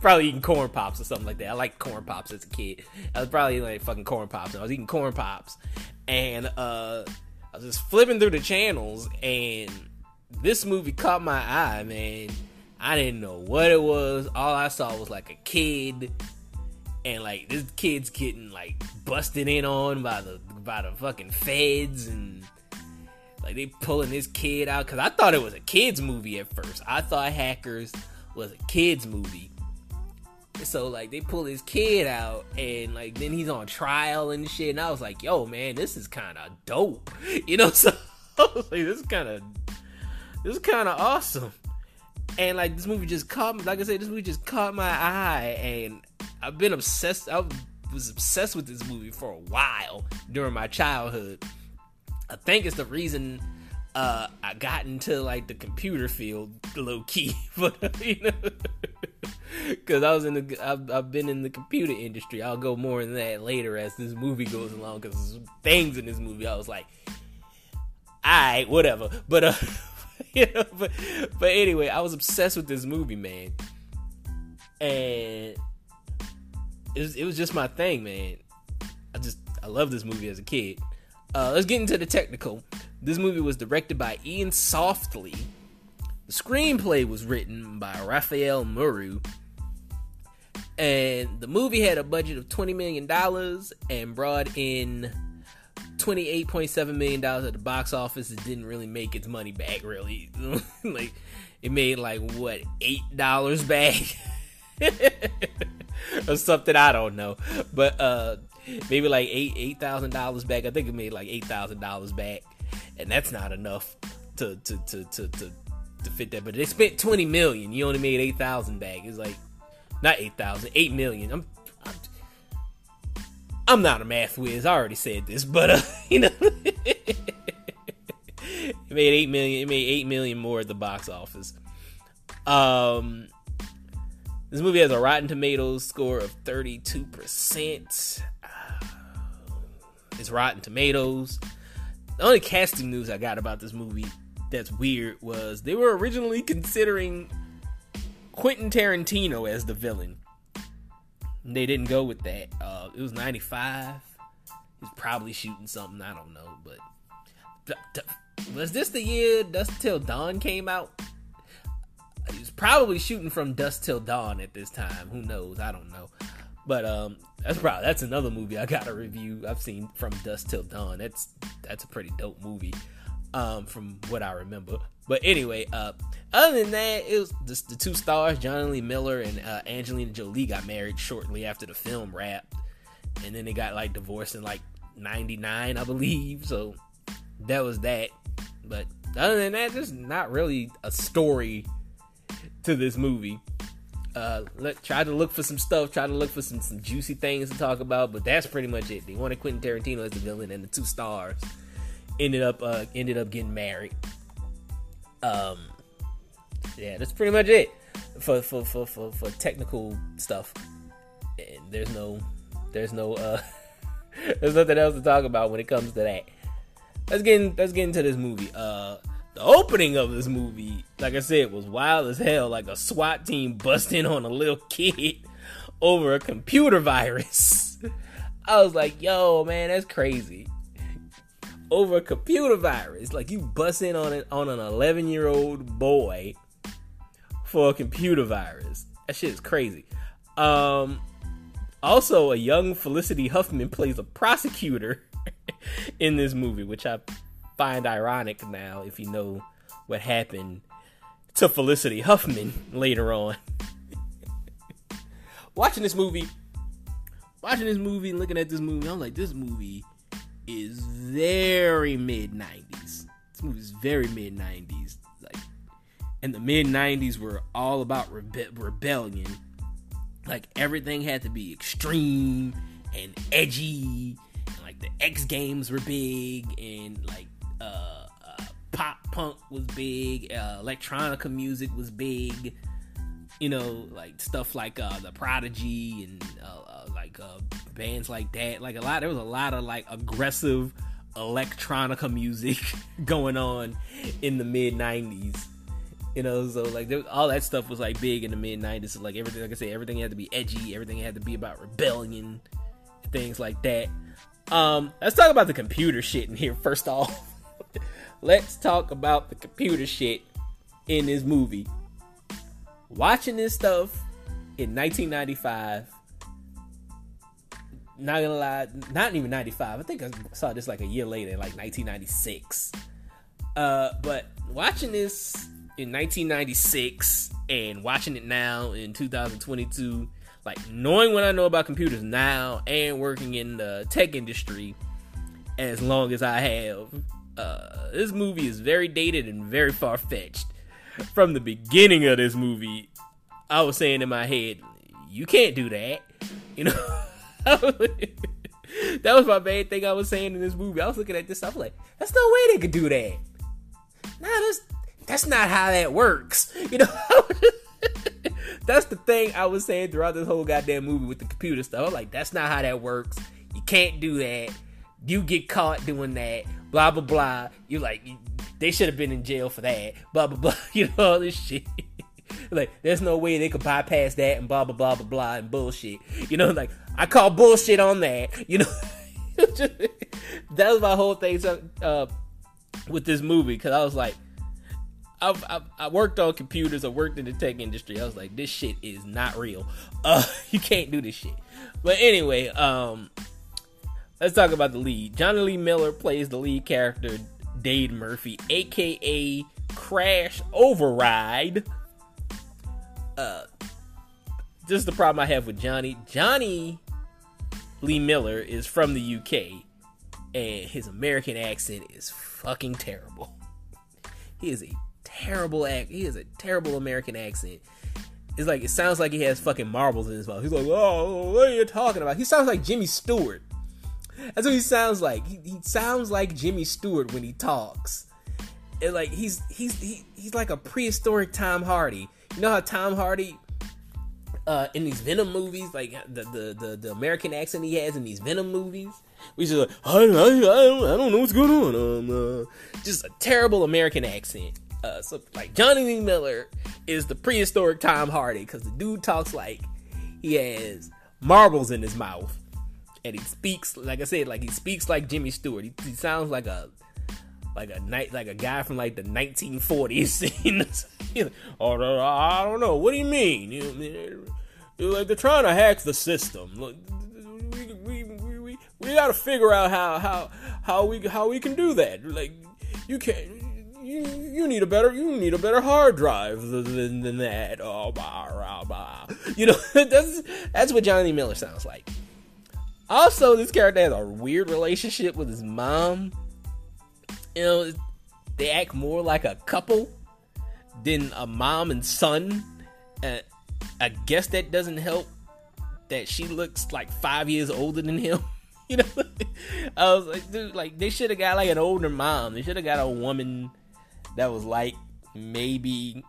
probably eating corn pops or something like that. I liked corn pops as a kid. I was probably eating like fucking corn pops. And I was eating corn pops. And, I was just flipping through the channels, and this movie caught my eye, man. I didn't know what it was. All I saw was like a kid, and like this kid's getting like busted in on by the fucking feds, and like they pulling this kid out, because I thought it was a kid's movie at first. I thought Hackers was a kid's movie. So like they pull this kid out, and like then he's on trial and shit, and I was like, yo man, this is kind of dope. So I was like, this is kind of awesome. And like this movie just caught, like I said, this movie just caught my eye, and I've been obsessed. I was obsessed with this movie for a while during my childhood. I think it's the reason I got into like the computer field, low key. But because I've been in the computer industry. I'll go more into that later as this movie goes along, because things in this movie I was like, alright, whatever. But you know, but anyway, I was obsessed with this movie, man, and it was just my thing, man. I loved this movie as a kid. Let's get into the technical. This movie was directed by Ian Softly. The screenplay was written by Raphael Muru. And the movie had a budget of $20 million and brought in $28.7 million at the box office. It didn't really make its money back, really. Like, it made what, $8 back? Or something, I don't know. But maybe like $8,000 back. I think it made like $8,000 back, and that's not enough to fit that. But they spent $20 million. You only made 8,000 back. It's like, not 8,000, 8 million. I'm not a math whiz. I already said this, but you know, it made 8 million. It made 8 million more at the box office. This movie has a Rotten Tomatoes score of 32%. It's Rotten Tomatoes. The only casting news I got about this movie that's weird was they were originally considering Quentin Tarantino as the villain. They didn't go with that. It was 95. He was probably shooting something, I don't know. But was this the year Dusk Till Dawn came out? He was probably shooting from Dusk Till Dawn at this time. Who knows? I don't know. But that's another movie I gotta review. I've seen From Dusk Till Dawn. That's a pretty dope movie, from what I remember. But anyway, other than that, it was just the two stars, Johnny Lee Miller and Angelina Jolie, got married shortly after the film wrapped, and then they got divorced in '99, I believe. So that was that. But other than that, there's not really a story to this movie. Try to look for some juicy things to talk about, but that's pretty much it. They wanted Quentin Tarantino as the villain, and the two stars ended up getting married. Yeah, that's pretty much it for technical stuff. And there's nothing else to talk about when it comes to that. Let's get into this movie. The opening of this movie, like I said, was wild as hell. Like a SWAT team busting on a little kid over a computer virus. I was like, yo, man, that's crazy. Over a computer virus. Like, you bust in on an 11-year-old boy for a computer virus. That shit is crazy. Also, a young Felicity Huffman plays a prosecutor in this movie, which I find ironic now, if you know what happened to Felicity Huffman later on. watching this movie and looking at this movie, I'm like, this movie is very mid-90s. This movie is very mid-90s. And the mid-90s were all about rebellion. Everything had to be extreme and edgy, and the X Games were big, and pop punk was big, electronica music was big, you know, stuff The Prodigy and bands like that. There was a lot of aggressive electronica music going on in the mid 90s, you know. So all that stuff was big in the mid 90s. So, everything, like I said, everything had to be edgy, everything had to be about rebellion, things like that. Let's talk about the computer shit in here first off. Let's talk about the computer shit in this movie. Watching this stuff in 1995, not gonna lie, not even 95. I think I saw this a year later, 1996. But watching this in 1996 and watching it now in 2022, knowing what I know about computers now and working in the tech industry as long as I have, this movie is very dated and very far-fetched. From the beginning of this movie, I was saying in my head, you can't do that, you know. That was my bad thing I was saying in this movie. I was looking at this, I was like, that's no way they could do that. Nah, that's not how that works, you know. That's the thing I was saying throughout this whole goddamn movie with the computer stuff. I'm like, that's not how that works. You can't do that. You get caught doing that. Blah, blah, blah. You're like, they should have been in jail for that. Blah, blah, blah. You know, all this shit. Like, there's no way they could bypass that and blah, blah, blah, blah, blah, and bullshit. You know, like, I call bullshit on that. You know, that was my whole thing with this movie. Because I was like, I worked on computers. I worked in the tech industry. I was like, this shit is not real. You can't do this shit. But anyway, let's talk about the lead. Johnny Lee Miller plays the lead character, Dade Murphy, a.k.a. Crash Override. This is the problem I have with Johnny. Johnny Lee Miller is from the UK, and his American accent is fucking terrible. He is a terrible He has a terrible American accent. It's like, it sounds like he has fucking marbles in his mouth. He's like, oh, what are you talking about? He sounds like Jimmy Stewart. That's what he sounds like. He sounds like Jimmy Stewart when he talks. And like, he's like a prehistoric Tom Hardy. You know how Tom Hardy, in these Venom movies, like the American accent he has in these Venom movies, which is like, I don't know what's going on. Just a terrible American accent. So like, Johnny Lee Miller is the prehistoric Tom Hardy, because the dude talks like he has marbles in his mouth, and he speaks, like I said, like he speaks like Jimmy Stewart. He sounds like a guy from like the 1940s. I don't know. What do you mean? They're trying to hack the system. Look, we got to figure out how we can do that. Like, you can't. You need a better hard drive than that. Oh, blah, blah, blah. You know, that's what Johnny Miller sounds like. Also, this character has a weird relationship with his mom. You know, they act more like a couple than a mom and son. I guess that doesn't help that she looks like 5 years older than him. You know, I was like, dude, like, they should have got like an older mom. They should have got a woman that was like, maybe,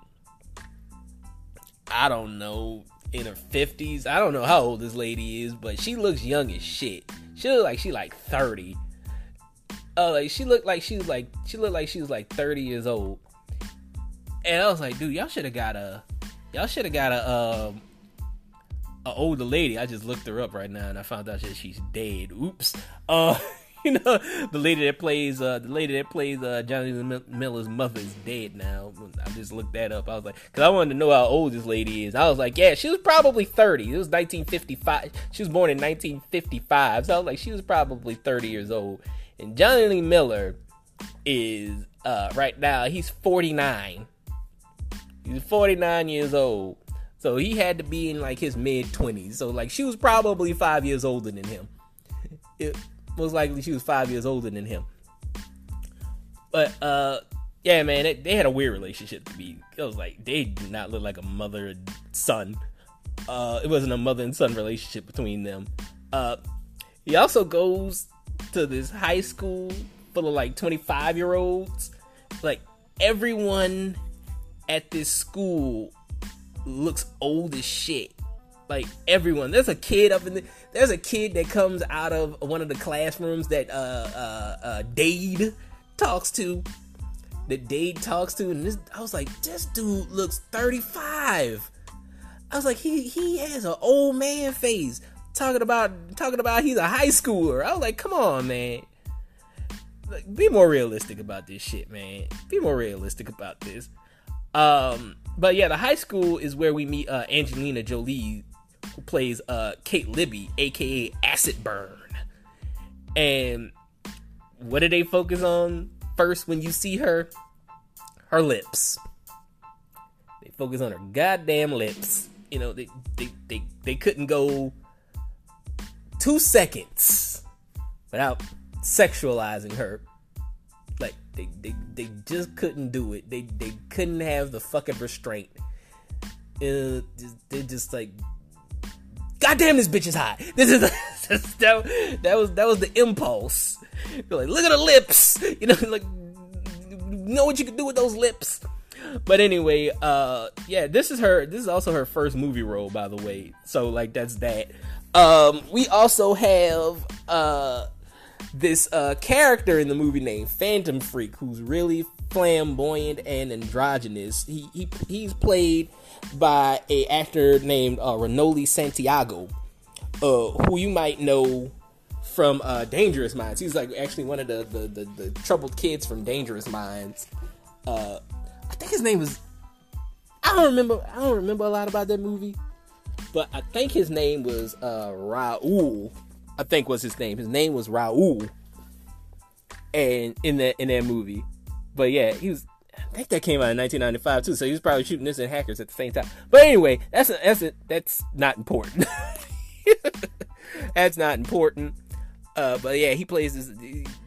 I don't know, in her 50s. I don't know how old this lady is, but she looks young as shit. She looks like she's like 30. Like, she looked like she was like 30 years old. And I was like, dude, y'all should have got a older lady. I just looked her up right now, and I found out that she's dead. Oops. You know, the lady that plays Johnny Miller's mother is dead now. I just looked that up. I was like, because I wanted to know how old this lady is. I was like, yeah, she was probably 30. It was 1955. She was born in 1955. So I was like, she was probably 30 years old. And Johnny Lee Miller is, right now, he's 49. He's 49 years old. So he had to be in like his mid-20s. So like, she was probably 5 years older than him. Most likely she was 5 years older than him. But, yeah, man, they had a weird relationship to be. It was like, they did not look like a mother and son. It wasn't a mother and son relationship between them. He also goes to this high school full of like 25-year-olds. Like, everyone at this school looks old as shit. Like, everyone. There's a kid that comes out of one of the classrooms that Dade talks to, and I was like, this dude looks 35. I was like, he has an old man face, talking about he's a high schooler. I was like, come on, man. Like, be more realistic about this shit, man. Be more realistic about this. But yeah, the high school is where we meet Angelina Jolie, who plays Kate Libby, aka Acid Burn. And what do they focus on first when you see her? Her lips. They focus on her goddamn lips. You know, they couldn't go 2 seconds without sexualizing her. Like, they just couldn't do it. They couldn't have the fucking restraint. They're just like, goddamn, this bitch is hot. This is that was the impulse. Like, look at her lips. You know, like, know what you can do with those lips. But anyway, yeah, this is her. This is also her first movie role, by the way. So like, that's that. We also have this character in the movie named Phantom Freak, who's really flamboyant and androgynous. He's played by a actor named Renoli Santiago, who you might know from Dangerous Minds. He's like actually one of the troubled kids from Dangerous Minds. I think his name was, I don't remember a lot about that movie, but I think his name was Raul. I think was his name. His name was Raul, and in that movie. But yeah, he was. I think that came out in 1995 too. So he was probably shooting this in Hackers at the same time. But anyway, that's not important. That's not important. But yeah, he plays this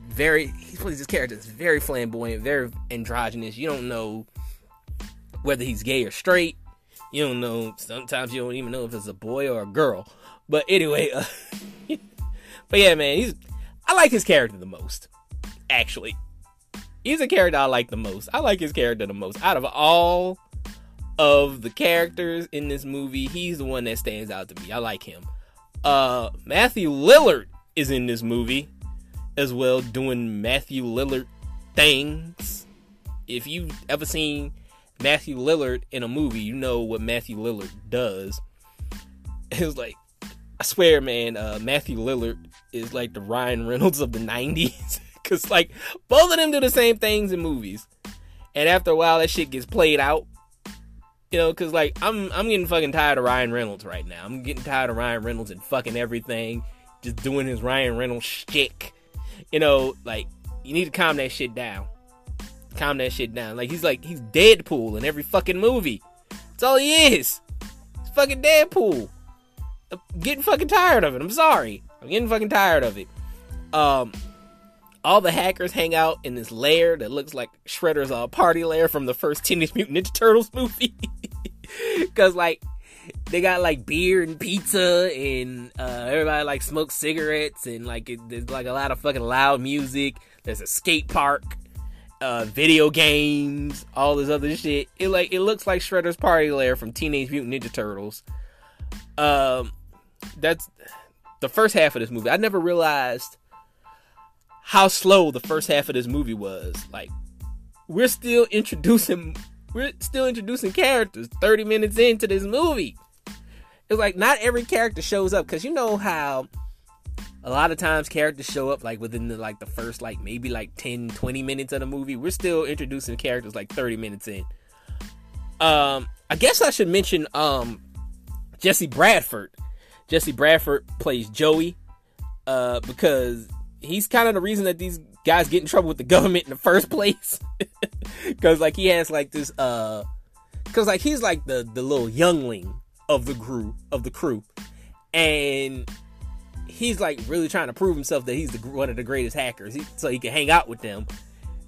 very. He plays this character that's very flamboyant, very androgynous. You don't know whether he's gay or straight. You don't know. Sometimes you don't even know if it's a boy or a girl. But anyway, but yeah, man, I like his character the most, actually. He's a character I like the most. I like his character the most. Out of all of the characters in this movie, he's the one that stands out to me. I like him. Matthew Lillard is in this movie as well, doing Matthew Lillard things. If you've ever seen Matthew Lillard in a movie, you know what Matthew Lillard does. It was like, I swear, man, Matthew Lillard is like the Ryan Reynolds of the 90s. Because, like, both of them do the same things in movies. And after a while, that shit gets played out. You know, because, like, I'm getting fucking tired of Ryan Reynolds right now. I'm getting tired of Ryan Reynolds and fucking everything. Just doing his Ryan Reynolds shtick. You know, like, you need to calm that shit down. Calm that shit down. Like, he's Deadpool in every fucking movie. That's all he is. He's fucking Deadpool. I'm getting fucking tired of it. I'm sorry. I'm getting fucking tired of it. All the hackers hang out in this lair that looks like Shredder's party lair from the first Teenage Mutant Ninja Turtles movie. Because, like, they got, like, beer and pizza and everybody, like, smokes cigarettes and, like, there's, like, a lot of fucking loud music. There's a skate park, video games, all this other shit. It looks like Shredder's party lair from Teenage Mutant Ninja Turtles. That's the first half of this movie. I never realized how slow the first half of this movie was. Like, we're still introducing characters 30 minutes into this movie. It's like, not every character shows up, because you know how a lot of times characters show up like within the, like, the first, like, maybe like 10-20 minutes of the movie. We're still introducing characters like 30 minutes in. I guess I should mention Jesse Bradford. Jesse Bradford plays Joey, because he's kind of the reason that these guys get in trouble with the government in the first place. Because, like, he has, like, this, because, like, he's, like, the little youngling of the crew. And he's, like, really trying to prove himself that he's one of the greatest hackers, so he can hang out with them.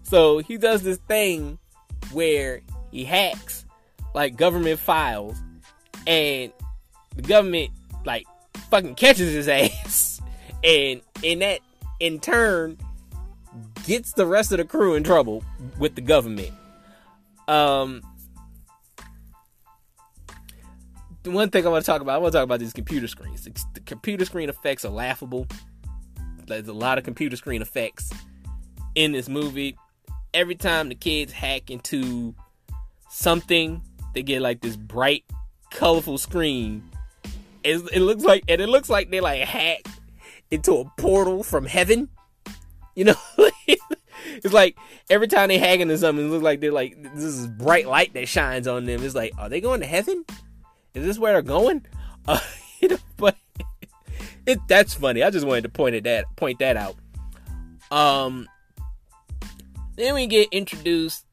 So he does this thing where he hacks, like, government files, and the government, like, fucking catches his ass, and that in turn gets the rest of the crew in trouble with the government. The one thing I want to talk about these computer screens. The computer screen effects are laughable. There's a lot of computer screen effects in this movie. Every time the kids hack into something, they get like this bright, colorful screen. It looks like they, like, hacked into a portal from heaven. You know, it's like every time they hack into something, it looks like they're like, this is bright light that shines on them. It's like, are they going to heaven? Is this where they're going? You know, but that's funny. I just wanted to point that out. Then we get introduced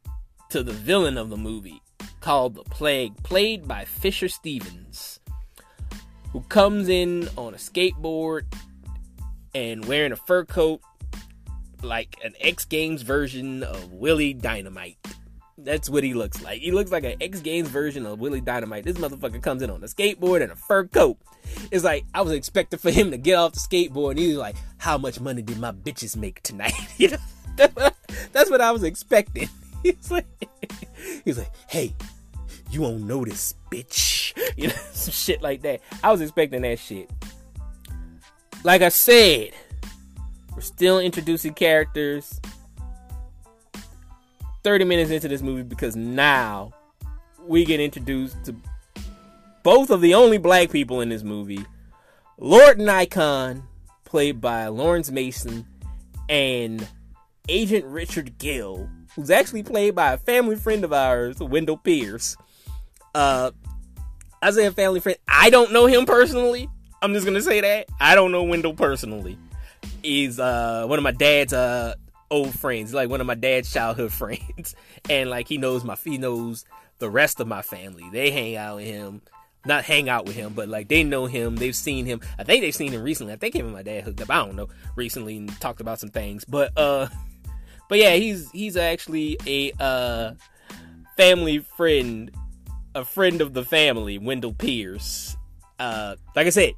to the villain of the movie, called the Plague, played by Fisher Stevens, who comes in on a skateboard and wearing a fur coat like an X Games version of Willie Dynamite. That's what he looks like. He looks like an X Games version of Willie Dynamite. This motherfucker comes in on a skateboard and a fur coat. It's like, I was expecting for him to get off the skateboard and he's like, how much money did my bitches make tonight? You know, that's what I was expecting. He's like, hey, you won't notice, bitch. You know, some shit like that. I was expecting that shit. Like I said, we're still introducing characters 30 minutes into this movie, because now we get introduced to both of the only black people in this movie. Lord Nikon, played by Lawrence Mason, and Agent Richard Gill, who's actually played by a family friend of ours, Wendell Pierce. I say a family friend. I don't know him personally. I'm just going to say that. I don't know Wendell personally. He's one of my dad's old friends. Like, one of my dad's childhood friends. And, like, he knows the rest of my family. They hang out with him. Not hang out with him, but, like, they know him. They've seen him. I think they've seen him recently. I think him and my dad hooked up, I don't know, recently, and talked about some things. But yeah, he's actually a family friend, a friend of the family, Wendell Pierce. Like I said,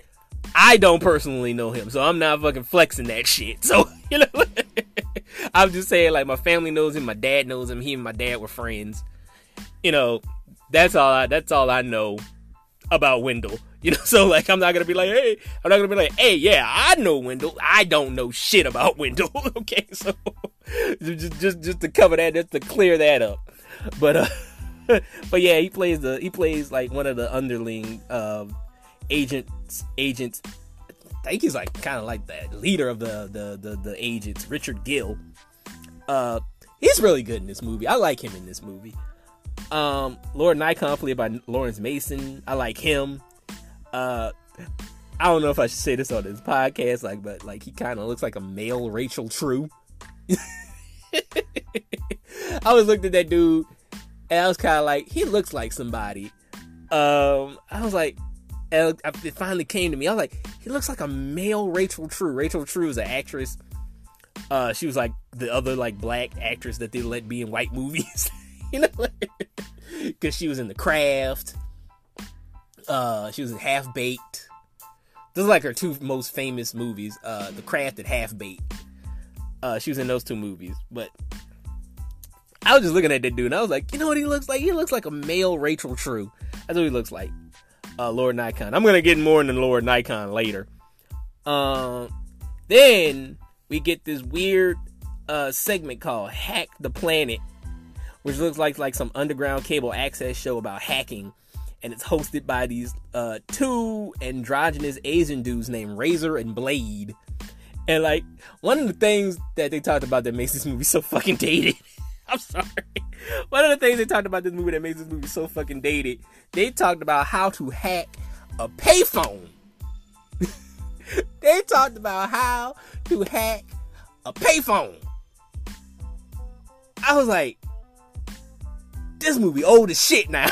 I don't personally know him, so I'm not fucking flexing that shit. So, you know, I'm just saying, like, my family knows him, my dad knows him, he and my dad were friends. You know, that's all I know about Wendell. You know, so, like, I'm not gonna be like, hey, yeah, I know Wendell. I don't know shit about Wendell. Okay, so just to cover that, just to clear that up. But yeah, he plays like one of the underling agents. I think he's like kind of like the leader of the agents, Richard Gill. He's really good in this movie. I like him in this movie. Lord Nikon, played by Lawrence Mason. I like him. I don't know if I should say this on this podcast, like, but, like, he kind of looks like a male Rachel True. I always looked at that dude, and I was kind of like, he looks like somebody. I was like, it finally came to me. I was like, he looks like a male Rachel True. Rachel True is an actress. She was, like, the other, like, black actress that they let be in white movies. You know, because she was in The Craft. She was in Half Baked. Those are, like, her two most famous movies, The Craft and Half Baked. She was in those two movies. But I was just looking at that dude, and I was like, you know what he looks like? He looks like a male Rachel True. That's what he looks like. Lord Nikon. I'm going to get more into Lord Nikon later. Then we get this weird segment called Hack the Planet, which looks like some underground cable access show about hacking. And it's hosted by these two androgynous Asian dudes named Razor and Blade. And, like, one of the things that they talked about that makes this movie so fucking dated. I'm sorry. One of the things they talked about this movie that makes this movie so fucking dated. They talked about how to hack a payphone. They talked about how to hack a payphone. I was like, this movie old as shit now.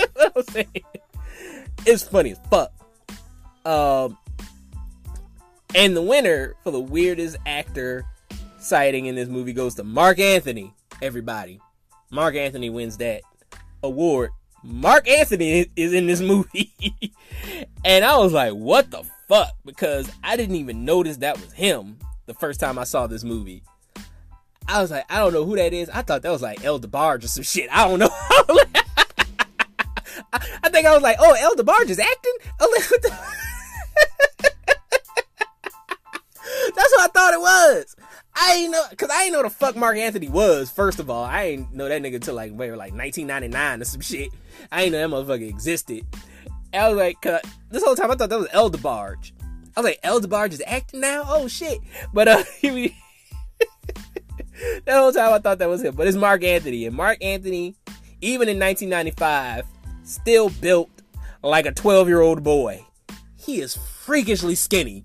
I'm saying, it's funny as fuck. And the winner for the weirdest actor sighting in this movie goes to Marc Anthony. Everybody, Marc Anthony wins that award. Marc Anthony is in this movie, and I was like, "What the fuck?" Because I didn't even notice that was him the first time I saw this movie. I was like, I don't know who that is. I thought that was like El DeBarge or some shit. I don't know. I think I was like, oh, El DeBarge is acting? That's what I thought it was. I ain't know the fuck Marc Anthony was, first of all. I ain't know that nigga until like 1999 or some shit. I ain't know that motherfucker existed. I was like, this whole time I thought that was El DeBarge. I was like, El DeBarge is acting now? Oh, shit. But that whole time I thought that was him. But it's Marc Anthony. And Marc Anthony, even in 1995, still built like a 12-year-old boy. He is freakishly skinny.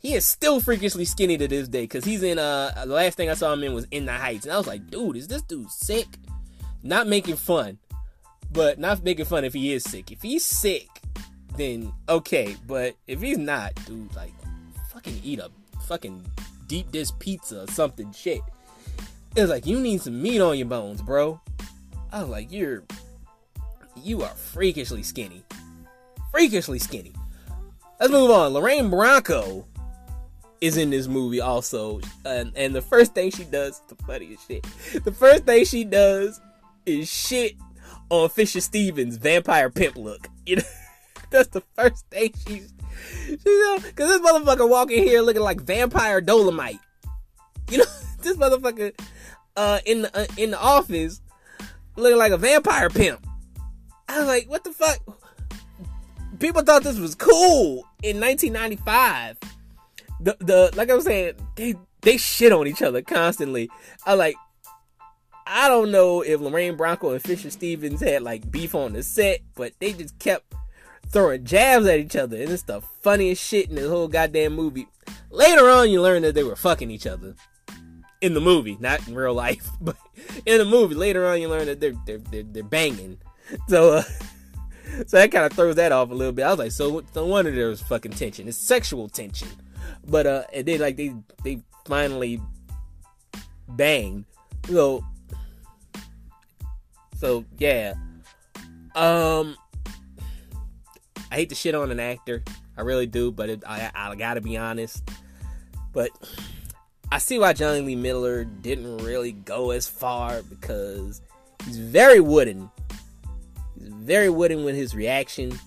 He is still freakishly skinny to this day. Because he's in, the last thing I saw him in was In the Heights. And I was like, dude, is this dude sick? Not making fun. But not making fun if he is sick. If he's sick, then okay. But if he's not, dude, like, fucking eat a fucking deep dish pizza or something shit. It was like, you need some meat on your bones, bro. I was like, you are freakishly skinny. Freakishly skinny. Let's move on. Lorraine Bracco is in this movie also, and the first thing she does is the funniest shit. The first thing she does is shit on Fisher Stevens' vampire pimp look. You know, that's the first thing she's because this motherfucker walk in here looking like vampire Dolomite. You know, this motherfucker in the office looking like a vampire pimp. I was like, what the fuck? People thought this was cool in 1995. The like I was saying, they shit on each other constantly. I like, I don't know if Lorraine Bracco and Fisher Stevens had like beef on the set, but they just kept throwing jabs at each other, and it's the funniest shit in this whole goddamn movie. Later on, you learn that they were fucking each other in the movie, not in real life, but in the movie. Later on, you learn that they're banging. So that kind of throws that off a little bit. I was like, so no wonder there was fucking tension. It's sexual tension. But and then like they finally banged. So yeah. I hate to shit on an actor. I really do, but I gotta be honest. But I see why Johnny Lee Miller didn't really go as far, because he's very wooden. He's very wooden with his reaction.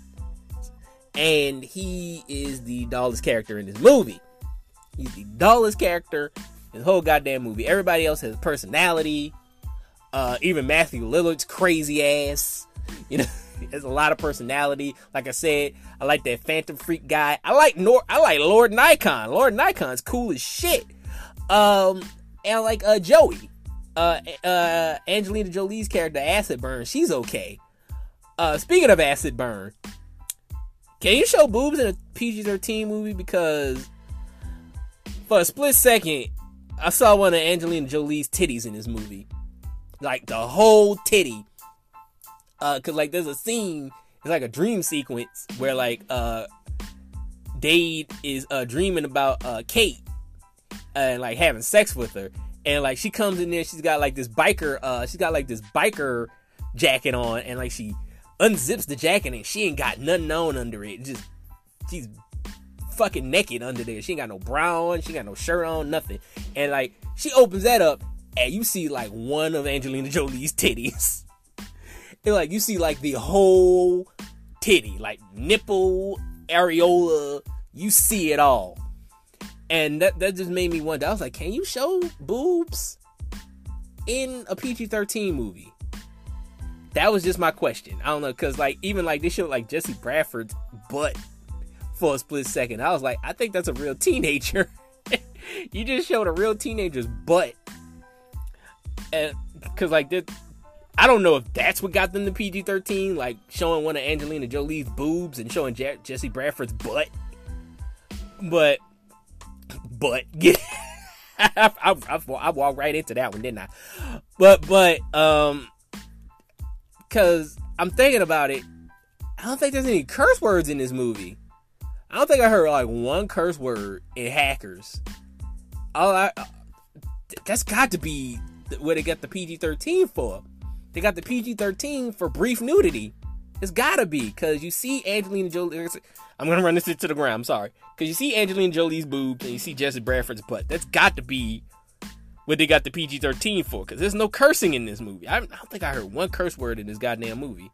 And he is the dullest character in this movie. He's the dullest character in the whole goddamn movie. Everybody else has personality. Even Matthew Lillard's crazy ass. You know, there's a lot of personality. Like I said, I like that Phantom Freak guy. I like Lord Nikon. Lord Nikon's cool as shit. And I like Joey. Angelina Jolie's character, Acid Burn. She's okay. Speaking of Acid Burn, can you show boobs in a PG-13 movie? Because for a split second, I saw one of Angelina Jolie's titties in this movie. Like, the whole titty. Because, like, there's a scene, it's like a dream sequence, where, like, Dade is dreaming about Kate and, like, having sex with her. And, like, she comes in there, she's got, like, this biker, jacket on, and, like, she unzips the jacket and she ain't got nothing on under it. Just, she's fucking naked under there. She ain't got no bra on. She ain't got no shirt on. Nothing. And like, she opens that up and you see like one of Angelina Jolie's titties. And like, you see like the whole titty, like nipple, areola. You see it all. And that just made me wonder. I was like, can you show boobs in a PG-13 movie? That was just my question. I don't know, because, like, even, like, they showed, like, Jesse Bradford's butt for a split second. I was like, I think that's a real teenager. You just showed a real teenager's butt. And, because, like, I don't know if that's what got them to PG-13, like, showing one of Angelina Jolie's boobs and showing Jesse Bradford's butt. But, yeah. I walked right into that one, didn't I? Because I'm thinking about it, I don't think there's any curse words in this movie. I don't think I heard, like, one curse word in Hackers. That's got to be where they got the PG-13 for. They got the PG-13 for brief nudity. It's got to be, because you see Angelina Jolie. I'm going to run this shit to the ground, I'm sorry. Because you see Angelina Jolie's boobs and you see Jesse Bradford's butt. That's got to be what they got the PG-13 for, because there's no cursing in this movie. I don't think I heard one curse word in this goddamn movie.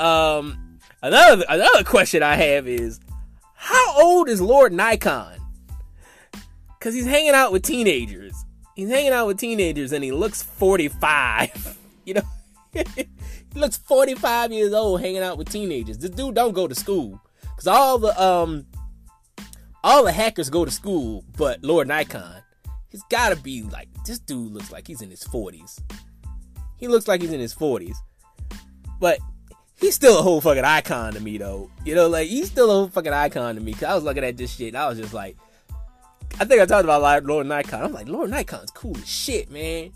Another question I have is, how old is Lord Nikon? Because he's hanging out with teenagers. He's hanging out with teenagers and he looks 45. You know, he looks 45 years old hanging out with teenagers. This dude don't go to school, because all the hackers go to school, but Lord Nikon. He's gotta be like, this dude looks like he's in his 40s. He looks like he's in his 40s. But he's still a whole fucking icon to me, though. You know, like, he's still a whole fucking icon to me. Because I was looking at this shit, and I was just like, I think I talked about, like, Lord Nikon. I'm like, Lord Nikon's cool as shit, man.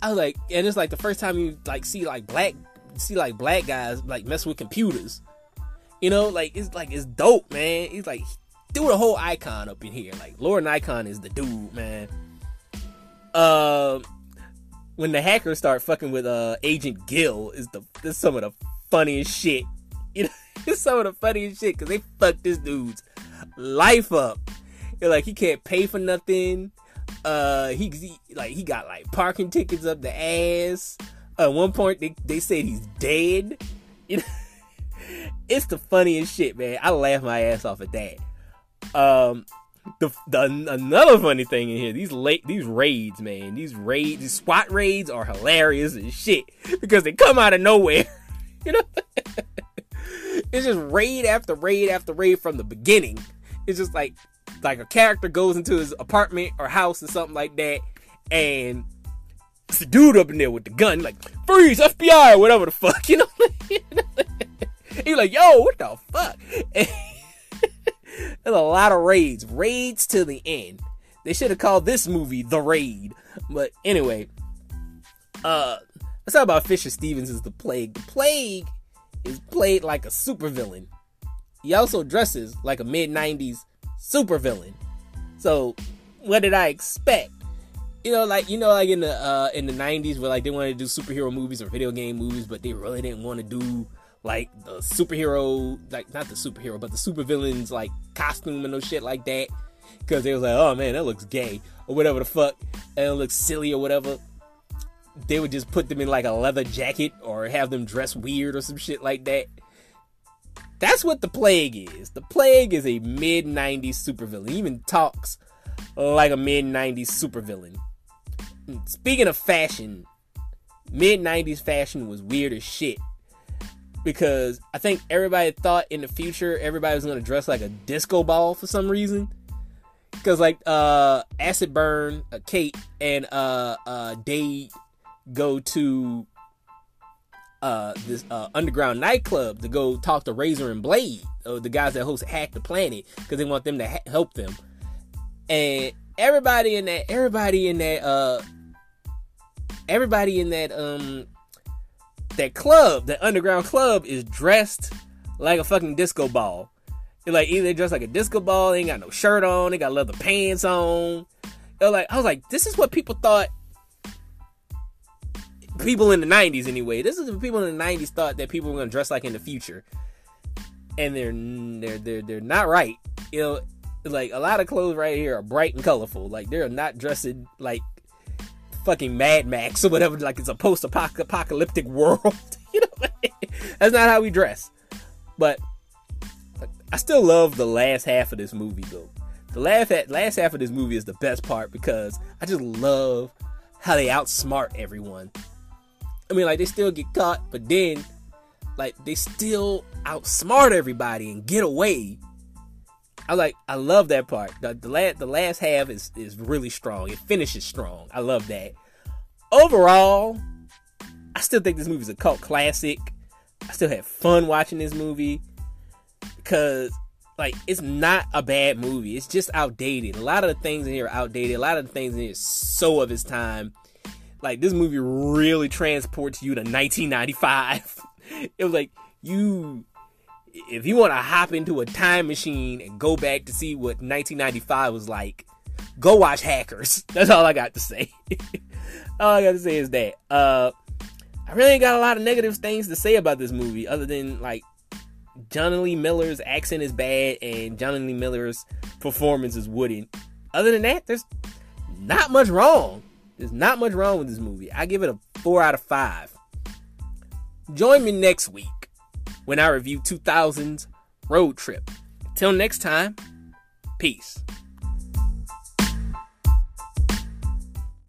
I was like, and it's like the first time you, like, see, like, black guys, like, mess with computers. You know, like, it's dope, man. He's like, dude, a whole icon up in here. Like, Lord Nikon is the dude, man. When the hackers start fucking with Agent Gill, is some of the funniest shit. You know, it's some of the funniest shit, because they fucked this dude's life up. They're like, he can't pay for nothing. He got like parking tickets up the ass. At one point, they said he's dead. You know? It's the funniest shit, man. I laugh my ass off at that. Another funny thing in here, these raids, these SWAT raids are hilarious as shit because they come out of nowhere. You know, it's just raid after raid after raid from the beginning. It's just like a character goes into his apartment or house or something like that, and it's a dude up in there with the gun, like, freeze, FBI, or whatever the fuck, you know? And you're like, yo, what the fuck? And there's a lot of raids to the end. They should have called this movie The Raid. But anyway, let's talk about Fisher Stevens as the Plague. The Plague is played like a supervillain. He also dresses like a mid-90s supervillain. So what did I expect? You know, like in the 90s where like they wanted to do superhero movies or video game movies, but they really didn't want to do like the superhero, like not the superhero, but the supervillains like costume and no shit like that, because they was like, oh man, that looks gay or whatever the fuck, and it looks silly or whatever. They would just put them in like a leather jacket or have them dress weird or some shit like that. That's what the Plague is. The Plague is a mid-90s supervillain. He even talks like a mid-90s supervillain. Speaking of fashion, mid-90s fashion was weird as shit, because I think everybody thought in the future everybody was going to dress like a disco ball for some reason. Because like Acid Burn, Kate, and Dade go to this underground nightclub to go talk to Razor and Blade, the guys that host Hack the Planet, because they want them to help them. And everybody in that club, that underground club, is dressed like a fucking disco ball. They're like, either dressed like a disco ball, they ain't got no shirt on, they got leather pants on. They're like, I was like, this is what people thought. People in the 90s anyway. This is what people in the 90s thought that people were gonna dress like in the future, and they're not right. You know, like a lot of clothes right here are bright and colorful. Like they're not dressing like fucking Mad Max or whatever, like it's a post-apocalyptic world. You know, that's not how we dress. But I still love the last half of this movie though. The last half of this movie is the best part, because I just love how they outsmart everyone. I mean, like they still get caught, but then like they still outsmart everybody and get away. I love that part. The last half is really strong. It finishes strong. I love that. Overall, I still think this movie is a cult classic. I still had fun watching this movie, because like it's not a bad movie. It's just outdated. A lot of the things in here are outdated. A lot of the things in here are so of its time. Like this movie really transports you to 1995. It was like you. If you want to hop into a time machine and go back to see what 1995 was like, go watch Hackers. That's all I got to say. All I got to say is that I really ain't got a lot of negative things to say about this movie, other than like Johnny Lee Miller's accent is bad and Johnny Lee Miller's performance is wooden. Other than that, there's not much wrong. There's not much wrong with this movie. I give it a 4 out of 5. Join me next week when I review 2000's Road Trip. Till next time, peace.